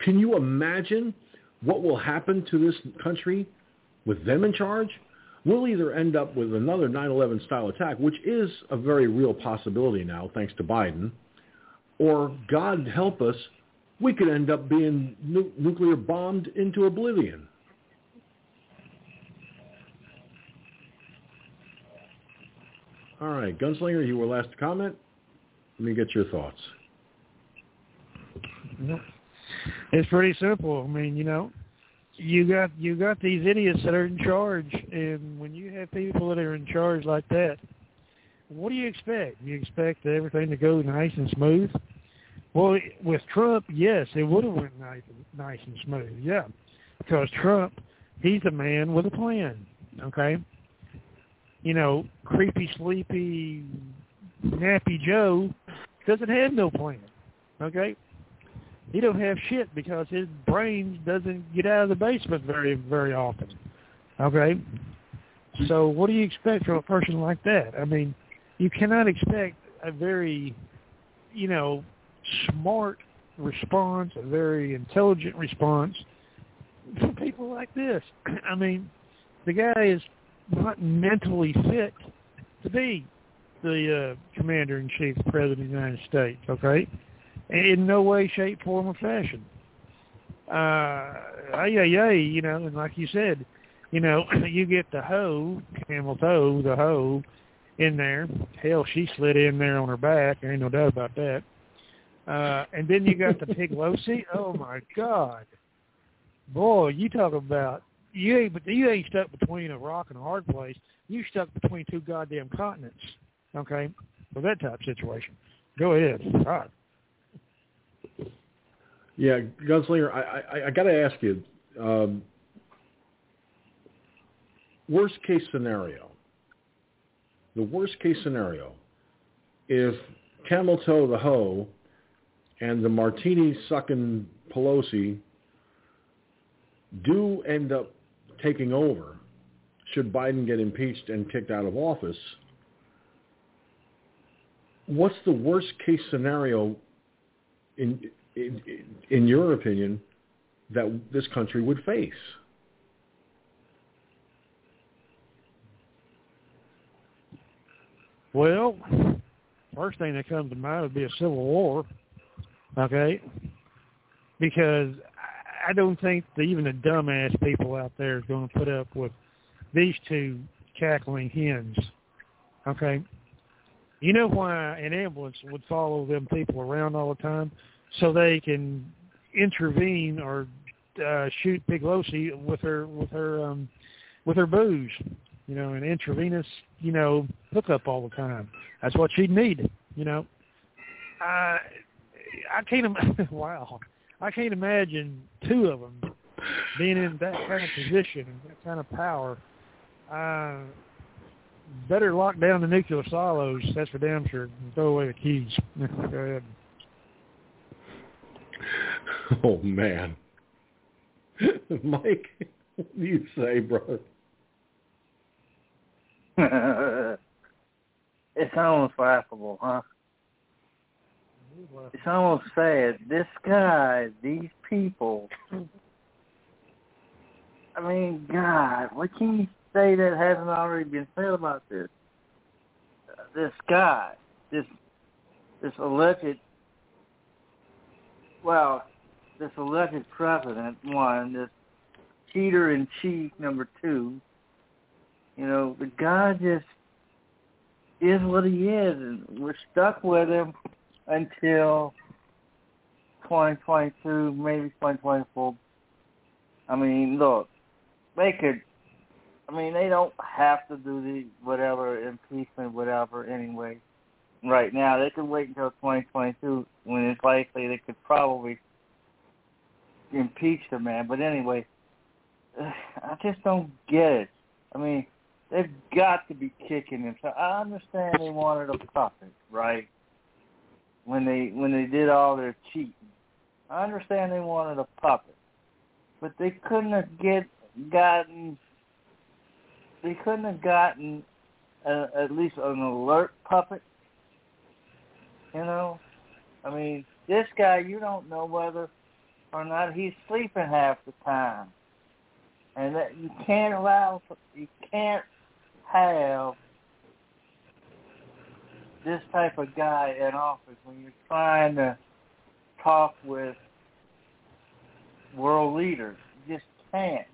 Can you imagine what will happen to this country with them in charge? We'll either end up with another 9/11 style attack, which is a very real possibility now, thanks to Biden, or, God help us, we could end up being nuclear bombed into oblivion. All right, Gunslinger, you were last to comment. Let me get your thoughts. It's pretty simple. I mean, you got these idiots that are in charge, and when you have people that are in charge like that, what do you expect? You expect everything to go nice and smooth? Well, with Trump, yes, it would have went nice and smooth, yeah, because Trump, he's the man with a plan, okay? Creepy, sleepy, nappy Joe doesn't have no plan, okay? He don't have shit because his brain doesn't get out of the basement very, very often, okay? So what do you expect from a person like that? I mean, you cannot expect a very, smart response, a very intelligent response from people like this. I mean, the guy is not mentally fit to be the commander-in-chief, president of the United States, okay? In no way, shape, form, or fashion. And like you said, you get the hoe, Cameltoe, the hoe, in there. Hell, she slid in there on her back. There ain't no doubt about that. And then you got the Pelosi. Oh, my God. Boy, you talk about... You ain't stuck between a rock and a hard place. You stuck between two goddamn continents, okay, for that type of situation. Go ahead. All right. Yeah, Gunslinger, I got to ask you, the worst case scenario, if Cameltoe the hoe and the martini-sucking Pelosi do end up taking over, should Biden get impeached and kicked out of office, what's the worst case scenario in your opinion that this country would face? Well, first thing that comes to mind would be a civil war, okay? Because I don't think that even the dumbass people out there is going to put up with these two cackling hens, okay? You know why an ambulance would follow them people around all the time? So they can intervene or shoot Pelosi with her booze, an intravenous, hookup all the time. That's what she'd need, You know, I can't. Wow, I can't imagine two of them being in that kind of position and that kind of power. Better lock down the nuclear silos, that's for damn sure, and throw away the keys. Go ahead. Oh, man. Mike, what do you say, brother? It's almost laughable, huh? It's almost sad. This guy, these people, I mean, God, what can you say that hasn't already been said about this? This guy, this elected, well, this elected president, one, this cheater-in-chief, number two, you know, the guy just is what he is, and we're stuck with him until 2022, maybe 2024. I mean, look, they don't have to do the whatever impeachment, whatever, anyway. Right now, they could wait until 2022 when it's likely they could probably impeach the man. But anyway, I just don't get it. I mean, they've got to be kicking him. So I understand they wanted a puppet, right? When they did all their cheating, I understand they wanted a puppet, but they couldn't have gotten at least an alert puppet. You know, I mean, this guy, you don't know whether or not he's sleeping half the time, and that you can't have this type of guy in office when you're trying to talk with world leaders. You just can't.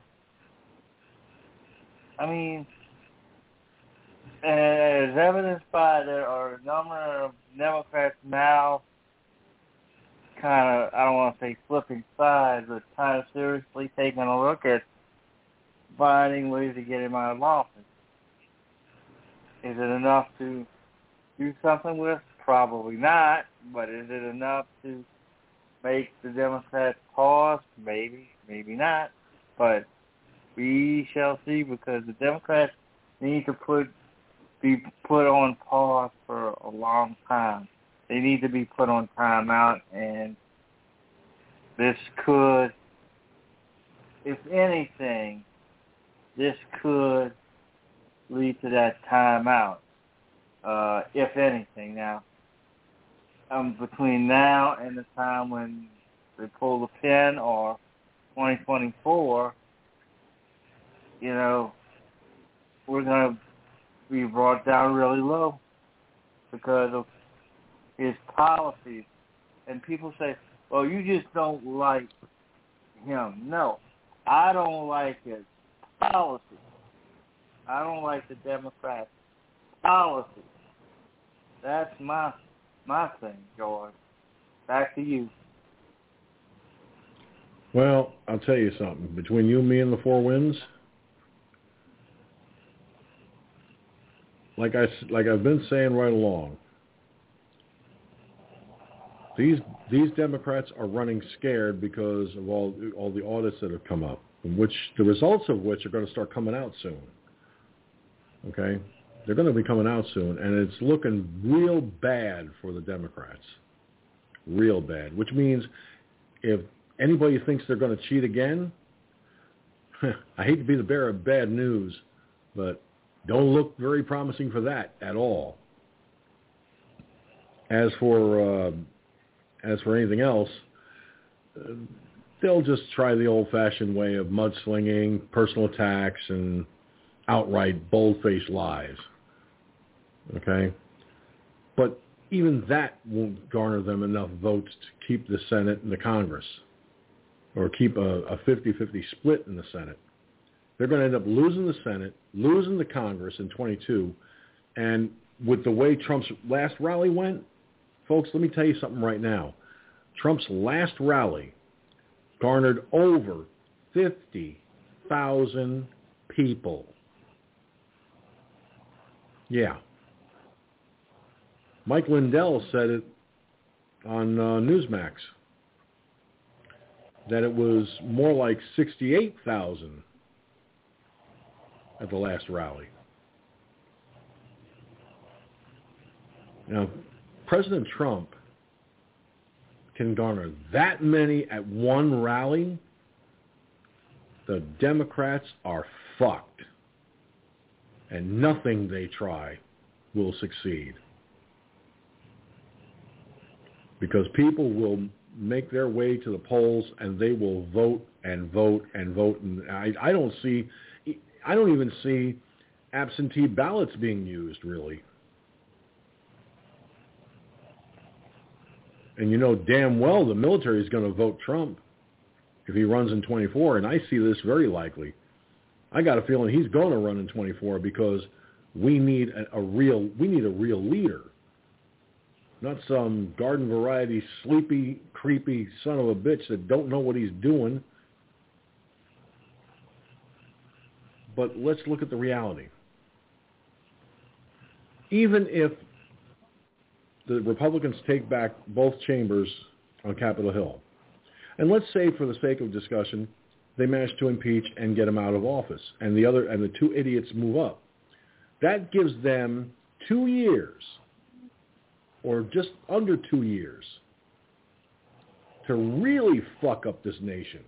I mean, as evidenced by there are a number of Democrats now kind of, I don't want to say flipping sides, but kind of seriously taking a look at finding ways to get him out of office. Is it enough to do something with? Probably not. But is it enough to make the Democrats pause? Maybe, maybe not. But we shall see, because the Democrats need to be put on pause for a long time. They need to be put on timeout, and this could, if anything, this could lead to that timeout. If anything, now between now and the time when they pull the pin, or 2024, you know, we're going to be brought down really low because of his policies. And people say, "Well, you just don't like him." No, I don't like his policy. I don't like the Democrats' policy. That's my thing, George. Back to you. Well, I'll tell you something. Between you, me, and the four winds, like I've been saying right along, these Democrats are running scared because of all the audits that have come up, which the results of which are going to start coming out soon. Okay. They're going to be coming out soon, and it's looking real bad for the Democrats. Real bad, which means if anybody thinks they're going to cheat again, I hate to be the bearer of bad news, but don't look very promising for that at all. As for anything else, they'll just try the old-fashioned way of mudslinging, personal attacks, and outright bold-faced lies. Okay? But even that won't garner them enough votes to keep the Senate and the Congress, or keep a 50-50 split in the Senate. They're going to end up losing the Senate, losing the Congress in 22, and with the way Trump's last rally went, folks, let me tell you something right now. Trump's last rally garnered over 50,000 people. Yeah. Mike Lindell said it on Newsmax, that it was more like 68,000 at the last rally. Now, President Trump can garner that many at one rally, the Democrats are fucked. And nothing they try will succeed. Because people will make their way to the polls and they will vote and vote and vote. And I don't even see absentee ballots being used, really. And you know damn well the military is going to vote Trump if he runs in 24, and I see this very likely. I got a feeling he's going to run in 24 because we need a real leader, not some garden variety sleepy, creepy son of a bitch that don't know what he's doing. But let's look at the reality. Even if the Republicans take back both chambers on Capitol Hill, and let's say for the sake of discussion, they manage to impeach and get him out of office, and the two idiots move up. That gives them 2 years, or just under 2 years, to really fuck up this nation.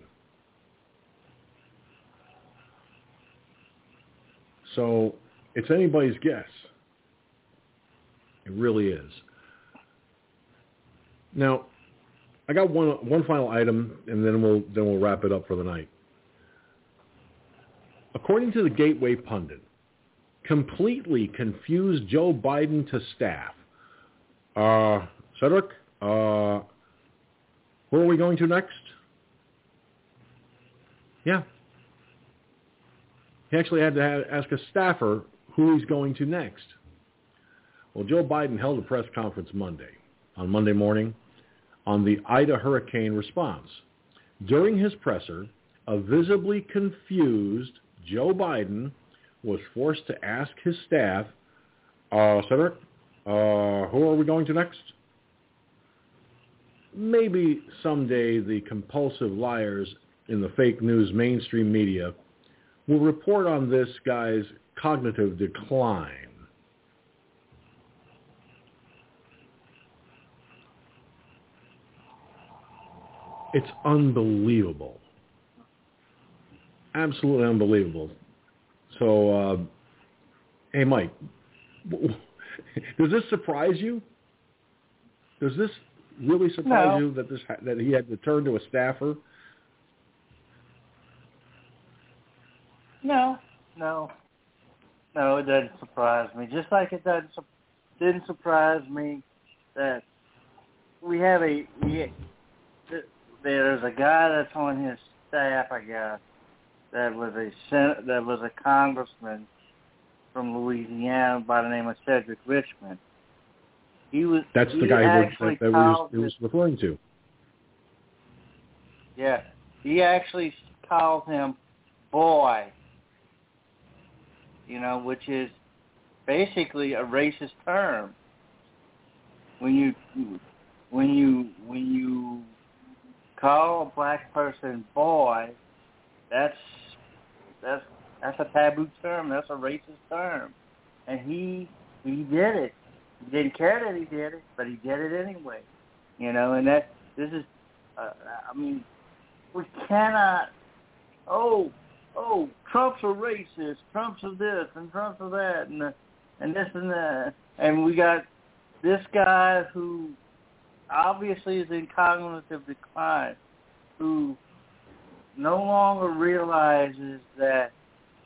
So it's anybody's guess. It really is. Now, I got one final item, and then we'll wrap it up for the night. According to the Gateway Pundit, completely confused Joe Biden to staff. Cedric, where are we going to next? Yeah. He actually had to ask a staffer who he's going to next. Well, Joe Biden held a press conference on Monday morning, on the Ida hurricane response. During his presser, a visibly confused Joe Biden was forced to ask his staff, Cedric, who are we going to next? Maybe someday the compulsive liars in the fake news mainstream media will report on this guy's cognitive decline. It's unbelievable. Absolutely unbelievable. So, hey, Mike, does this surprise you? Does this really surprise you that he had to turn to a staffer? No, it doesn't surprise me. Just like it didn't surprise me that we have there's a guy that's on his staff, I guess, that was a congressman from Louisiana by the name of Cedric Richmond. That's the guy that was referring to. Yeah, he actually called him boy, which is basically a racist term. When you call a black person boy, that's a taboo term. That's a racist term. And he did it. He didn't care that he did it, but he did it anyway. And we cannot. Oh, Trump's a racist. Trump's a this and Trump's a that and this and that. And we got this guy who obviously is in cognitive decline, who no longer realizes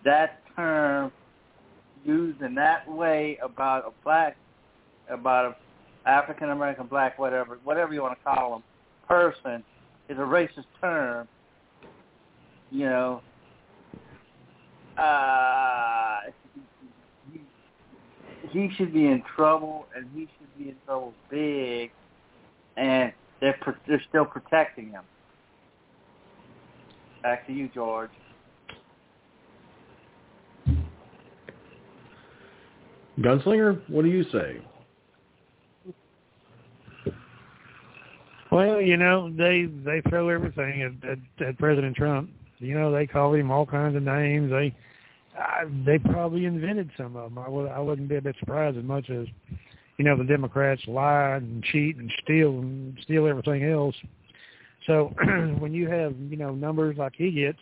that term used in that way about a African American black, whatever you want to call them, person is a racist term. He should be in trouble, and he should be in trouble big. And they're still protecting him. Back to you, George. Gunslinger, what do you say? Well, you know, they throw everything at President Trump. You know, they call him all kinds of names. They probably invented some of them. I wouldn't be a bit surprised as much as, you know, the Democrats lie and cheat and steal everything else. So when you have, you know, numbers like he gets,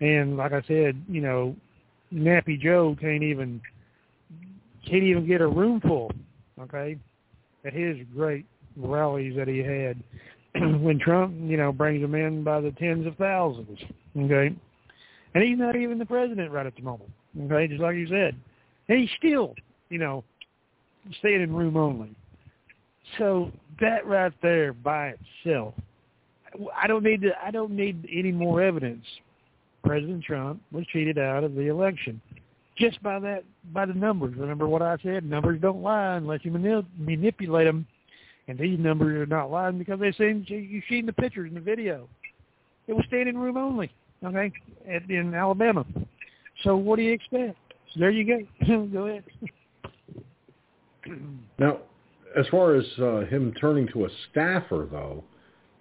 and like I said, you know, Nappy Joe can't even get a room full, okay, at his great rallies that he had when Trump, you know, brings them in by the tens of thousands, okay? And he's not even the president right at the moment, okay, just like you said. And he's still, you know, staying in room only. So that right there by itself, I don't need any more evidence. President Trump was cheated out of the election just by that, by the numbers. Remember what I said? Numbers don't lie unless you manipulate them. And these numbers are not lying because they've seen, you've seen the pictures and the video. It was standing room only, okay, in Alabama. So what do you expect? So there you go. Go ahead. Now, as far as him turning to a staffer, though,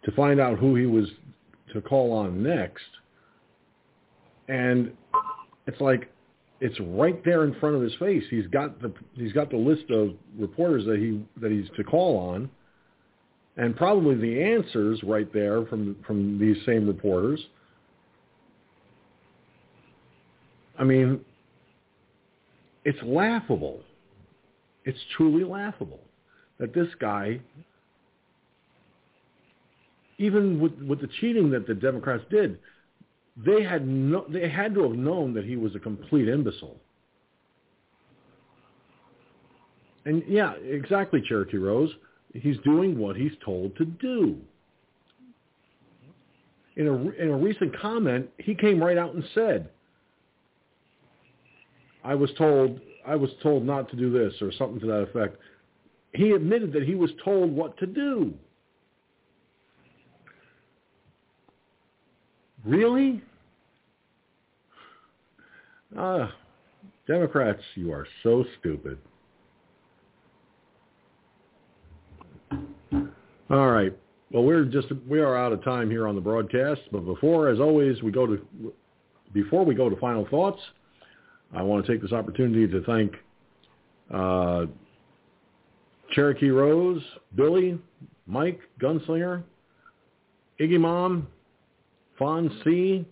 to find out who he was to call on next, and it's like it's right there in front of his face. He's got the list of reporters that he's to call on, and probably the answers right there from these same reporters. I mean, it's laughable. It's truly laughable that this guy, even with the cheating that the Democrats did, they had to have known that he was a complete imbecile. And yeah, exactly, Cherokee Rose. He's doing what he's told to do. In a recent comment, he came right out and said, I was told not to do this, or something to that effect. He admitted that he was told what to do. Really? Democrats, you are so stupid. All right. Well, we are out of time here on the broadcast, but before we go to final thoughts, I want to take this opportunity to thank Cherokee Rose, Billy, Mike, Gunslinger, Iggy Mom, Fond C,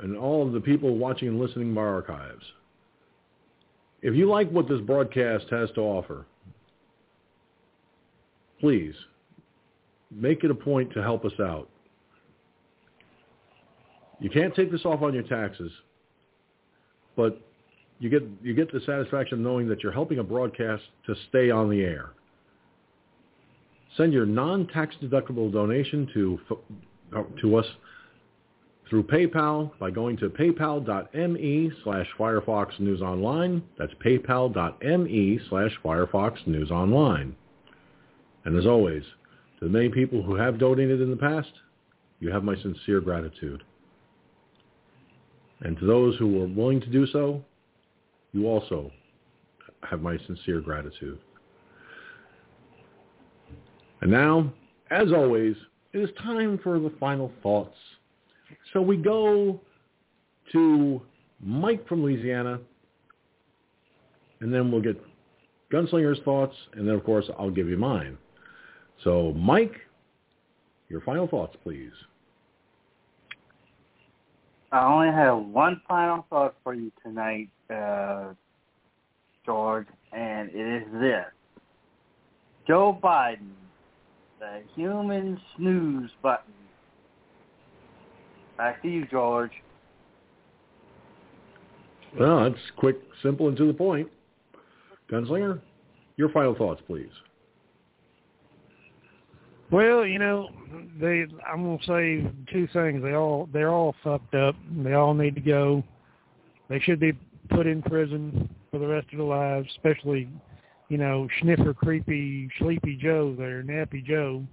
and all of the people watching and listening by archives. If you like what this broadcast has to offer, please make it a point to help us out. You can't take this off on your taxes, but you get the satisfaction of knowing that you're helping a broadcast to stay on the air. Send your non-tax deductible donation to us through PayPal by going to paypal.me/Firefox News Online. That's paypal.me/Firefox News Online. And as always, to the many people who have donated in the past, you have my sincere gratitude. And to those who were willing to do so, you also have my sincere gratitude. And now, as always, it is time for the final thoughts. So we go to Mike from Louisiana, and then we'll get Gunslinger's thoughts, and then, of course, I'll give you mine. So, Mike, your final thoughts, please. I only have one final thought for you tonight, George, and it is this. Joe Biden, the human snooze button. Back to you, George. Well, that's quick, simple, and to the point. Gunslinger, your final thoughts, please. Well, you know, I'm going to say two things. They're all fucked up. They all need to go. They should be put in prison for the rest of their lives, especially, you know, Sniffer, Creepy, Sleepy Joe there, Nappy Joe.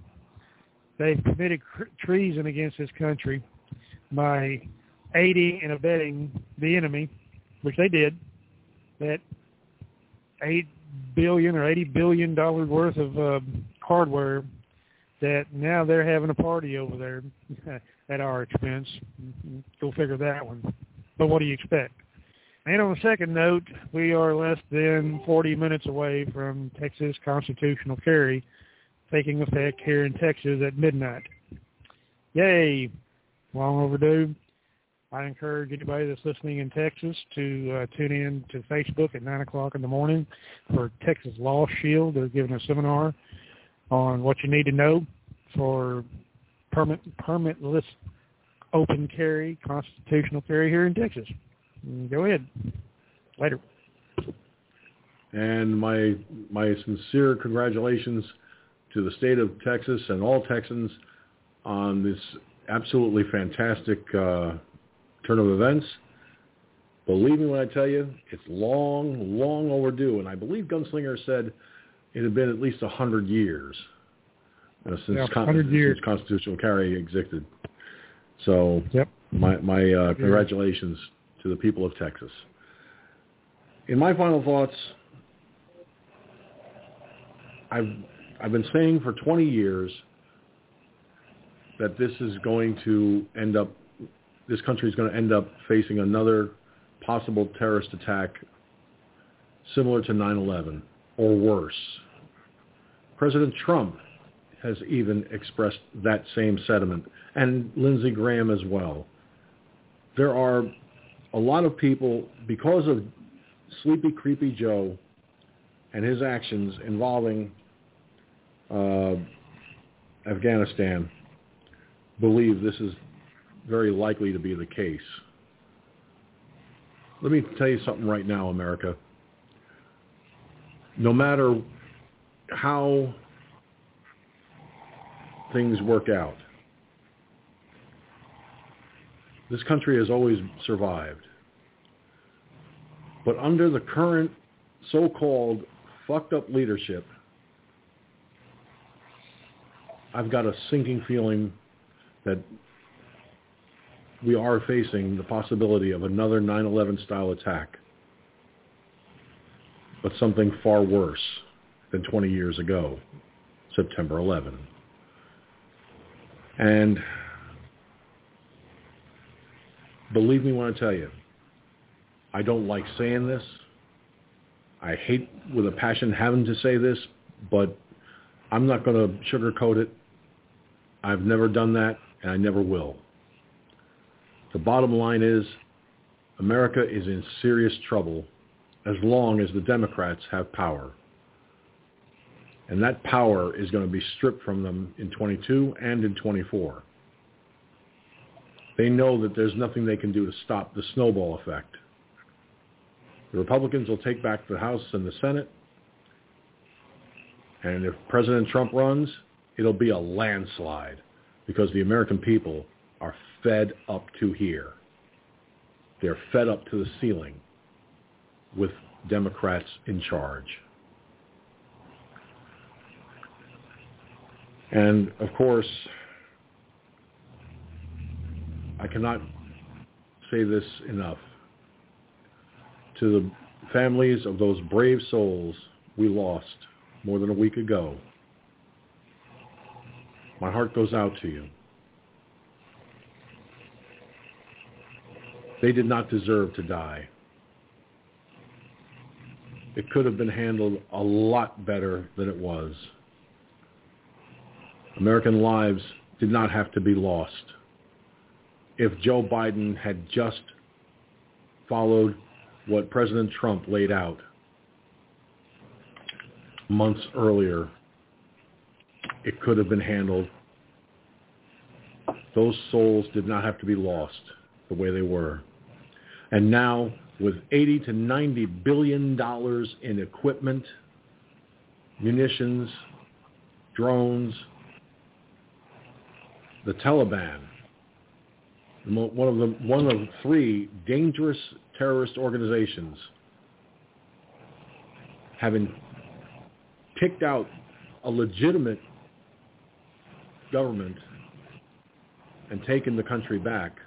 They've committed treason against this country by aiding and abetting the enemy, which they did. That $8 billion or $80 billion worth of hardware that now they're having a party over there at our expense. Go figure that one. But what do you expect? And on a second note, we are less than 40 minutes away from Texas constitutional carry taking effect here in Texas at midnight. Yay! Long overdue. I encourage anybody that's listening in Texas to tune in to Facebook at 9 o'clock in the morning for Texas Law Shield. They're giving a seminar on what you need to know for permitless open carry, constitutional carry here in Texas. Go ahead. Later. And my sincere congratulations to the state of Texas and all Texans on this absolutely fantastic turn of events. Believe me when I tell you, it's long, long overdue. And I believe Gunslinger said it had been at least 100 years since constitutional carry existed. So my congratulations to the people of Texas. In my final thoughts, I've been saying for 20 years that this country is going to end up facing another possible terrorist attack similar to 9/11 or worse. President Trump has even expressed that same sentiment, and Lindsey Graham as well. There are a lot of people, because of Sleepy Creepy Joe and his actions involving Afghanistan, believe this is very likely to be the case. Let me tell you something right now, America. No matter how things work out, this country has always survived. But under the current so-called fucked up leadership, I've got a sinking feeling that we are facing the possibility of another 9/11 style attack, but something far worse than 20 years ago, September 11. And believe me when I tell you, I don't like saying this. I hate with a passion having to say this, but I'm not going to sugarcoat it. I've never done that, and I never will. The bottom line is, America is in serious trouble as long as the Democrats have power. And that power is going to be stripped from them in 22 and in 24. They know that there's nothing they can do to stop the snowball effect. The Republicans will take back the House and the Senate. And if President Trump runs, it'll be a landslide because the American people are fed up to here. They're fed up to the ceiling with Democrats in charge. And, of course, I cannot say this enough. To the families of those brave souls we lost more than a week ago, my heart goes out to you. They did not deserve to die. It could have been handled a lot better than it was. American lives did not have to be lost. If Joe Biden had just followed what President Trump laid out months earlier, it could have been handled. Those souls did not have to be lost the way they were. And now, with $80 to $90 billion in equipment, munitions, drones, the Taliban, one of three dangerous terrorist organizations, having kicked out a legitimate government and taken the country back,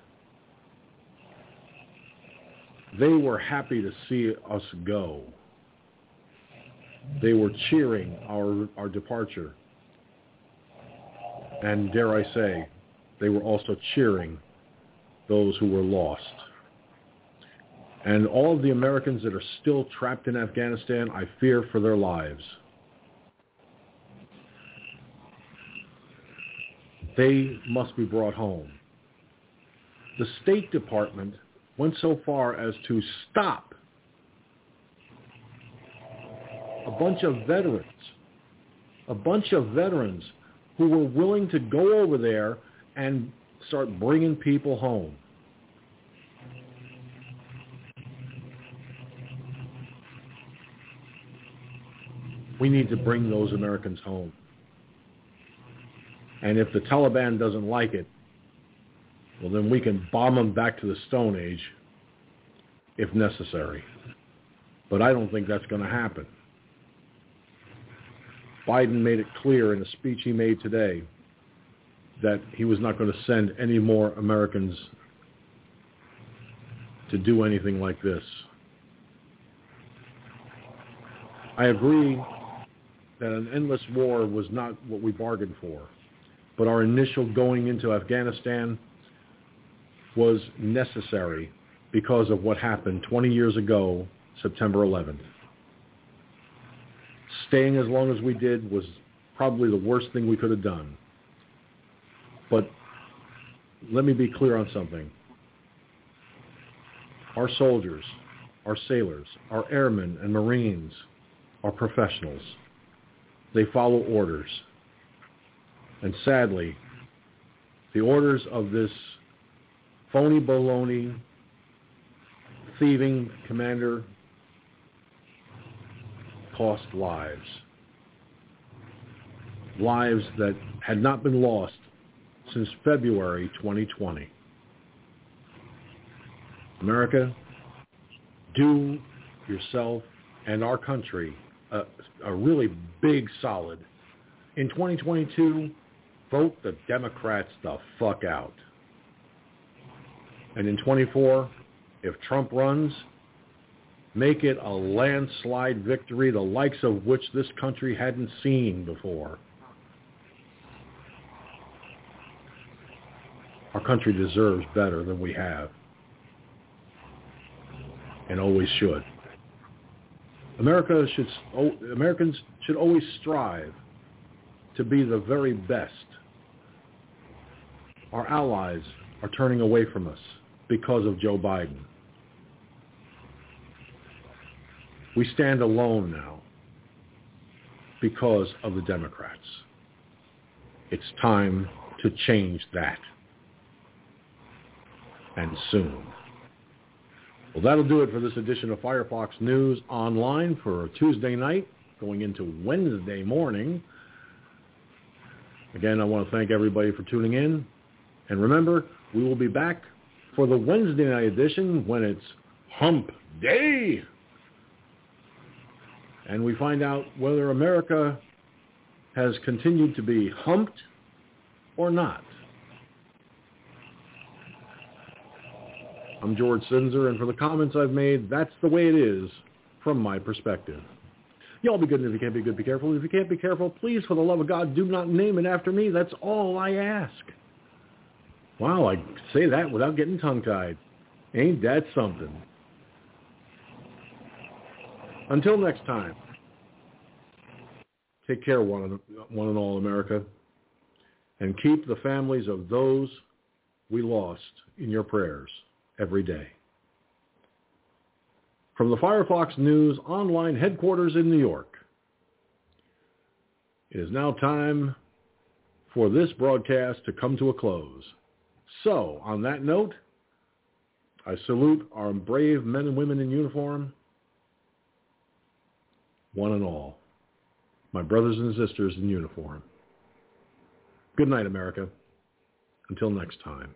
they were happy to see us go. They were cheering our departure. And dare I say, they were also cheering those who were lost. And all of the Americans that are still trapped in Afghanistan, I fear for their lives. They must be brought home. The State Department went so far as to stop a bunch of veterans who were willing to go over there and start bringing people home. We need to bring those Americans home. And if the Taliban doesn't like it, well, then we can bomb them back to the Stone Age if necessary. But I don't think that's going to happen. Biden made it clear in a speech he made today that he was not going to send any more Americans to do anything like this. I agree that an endless war was not what we bargained for, but our initial going into Afghanistan was necessary because of what happened 20 years ago, September 11th. Staying as long as we did was probably the worst thing we could have done. But let me be clear on something. Our soldiers, our sailors, our airmen and Marines are professionals. They follow orders. And sadly, the orders of this phony baloney, thieving commander cost lives. Lives that had not been lost since February 2020. America, do yourself and our country a really big solid. In 2022, vote the Democrats the fuck out. And in 24, if Trump runs, make it a landslide victory, the likes of which this country hadn't seen before. Our country deserves better than we have, and always should. Americans should always strive to be the very best. Our allies are turning away from us because of Joe Biden. We stand alone now because of the Democrats. It's time to change that. And soon. Well, that'll do it for this edition of Firefox News Online for Tuesday night, going into Wednesday morning. Again, I want to thank everybody for tuning in. And remember, we will be back for the Wednesday night edition when it's Hump Day. And we find out whether America has continued to be humped or not. I'm George Sinzer, and for the comments I've made, that's the way it is from my perspective. Y'all be good, and if you can't be good, be careful. If you can't be careful, please, for the love of God, do not name it after me. That's all I ask. Wow, I say that without getting tongue-tied. Ain't that something? Until next time, take care, one and all, America, and keep the families of those we lost in your prayers. Every day. From the Firefox News Online headquarters in New York, it is now time for this broadcast to come to a close. So, on that note, I salute our brave men and women in uniform, one and all, my brothers and sisters in uniform. Good night, America. Until next time.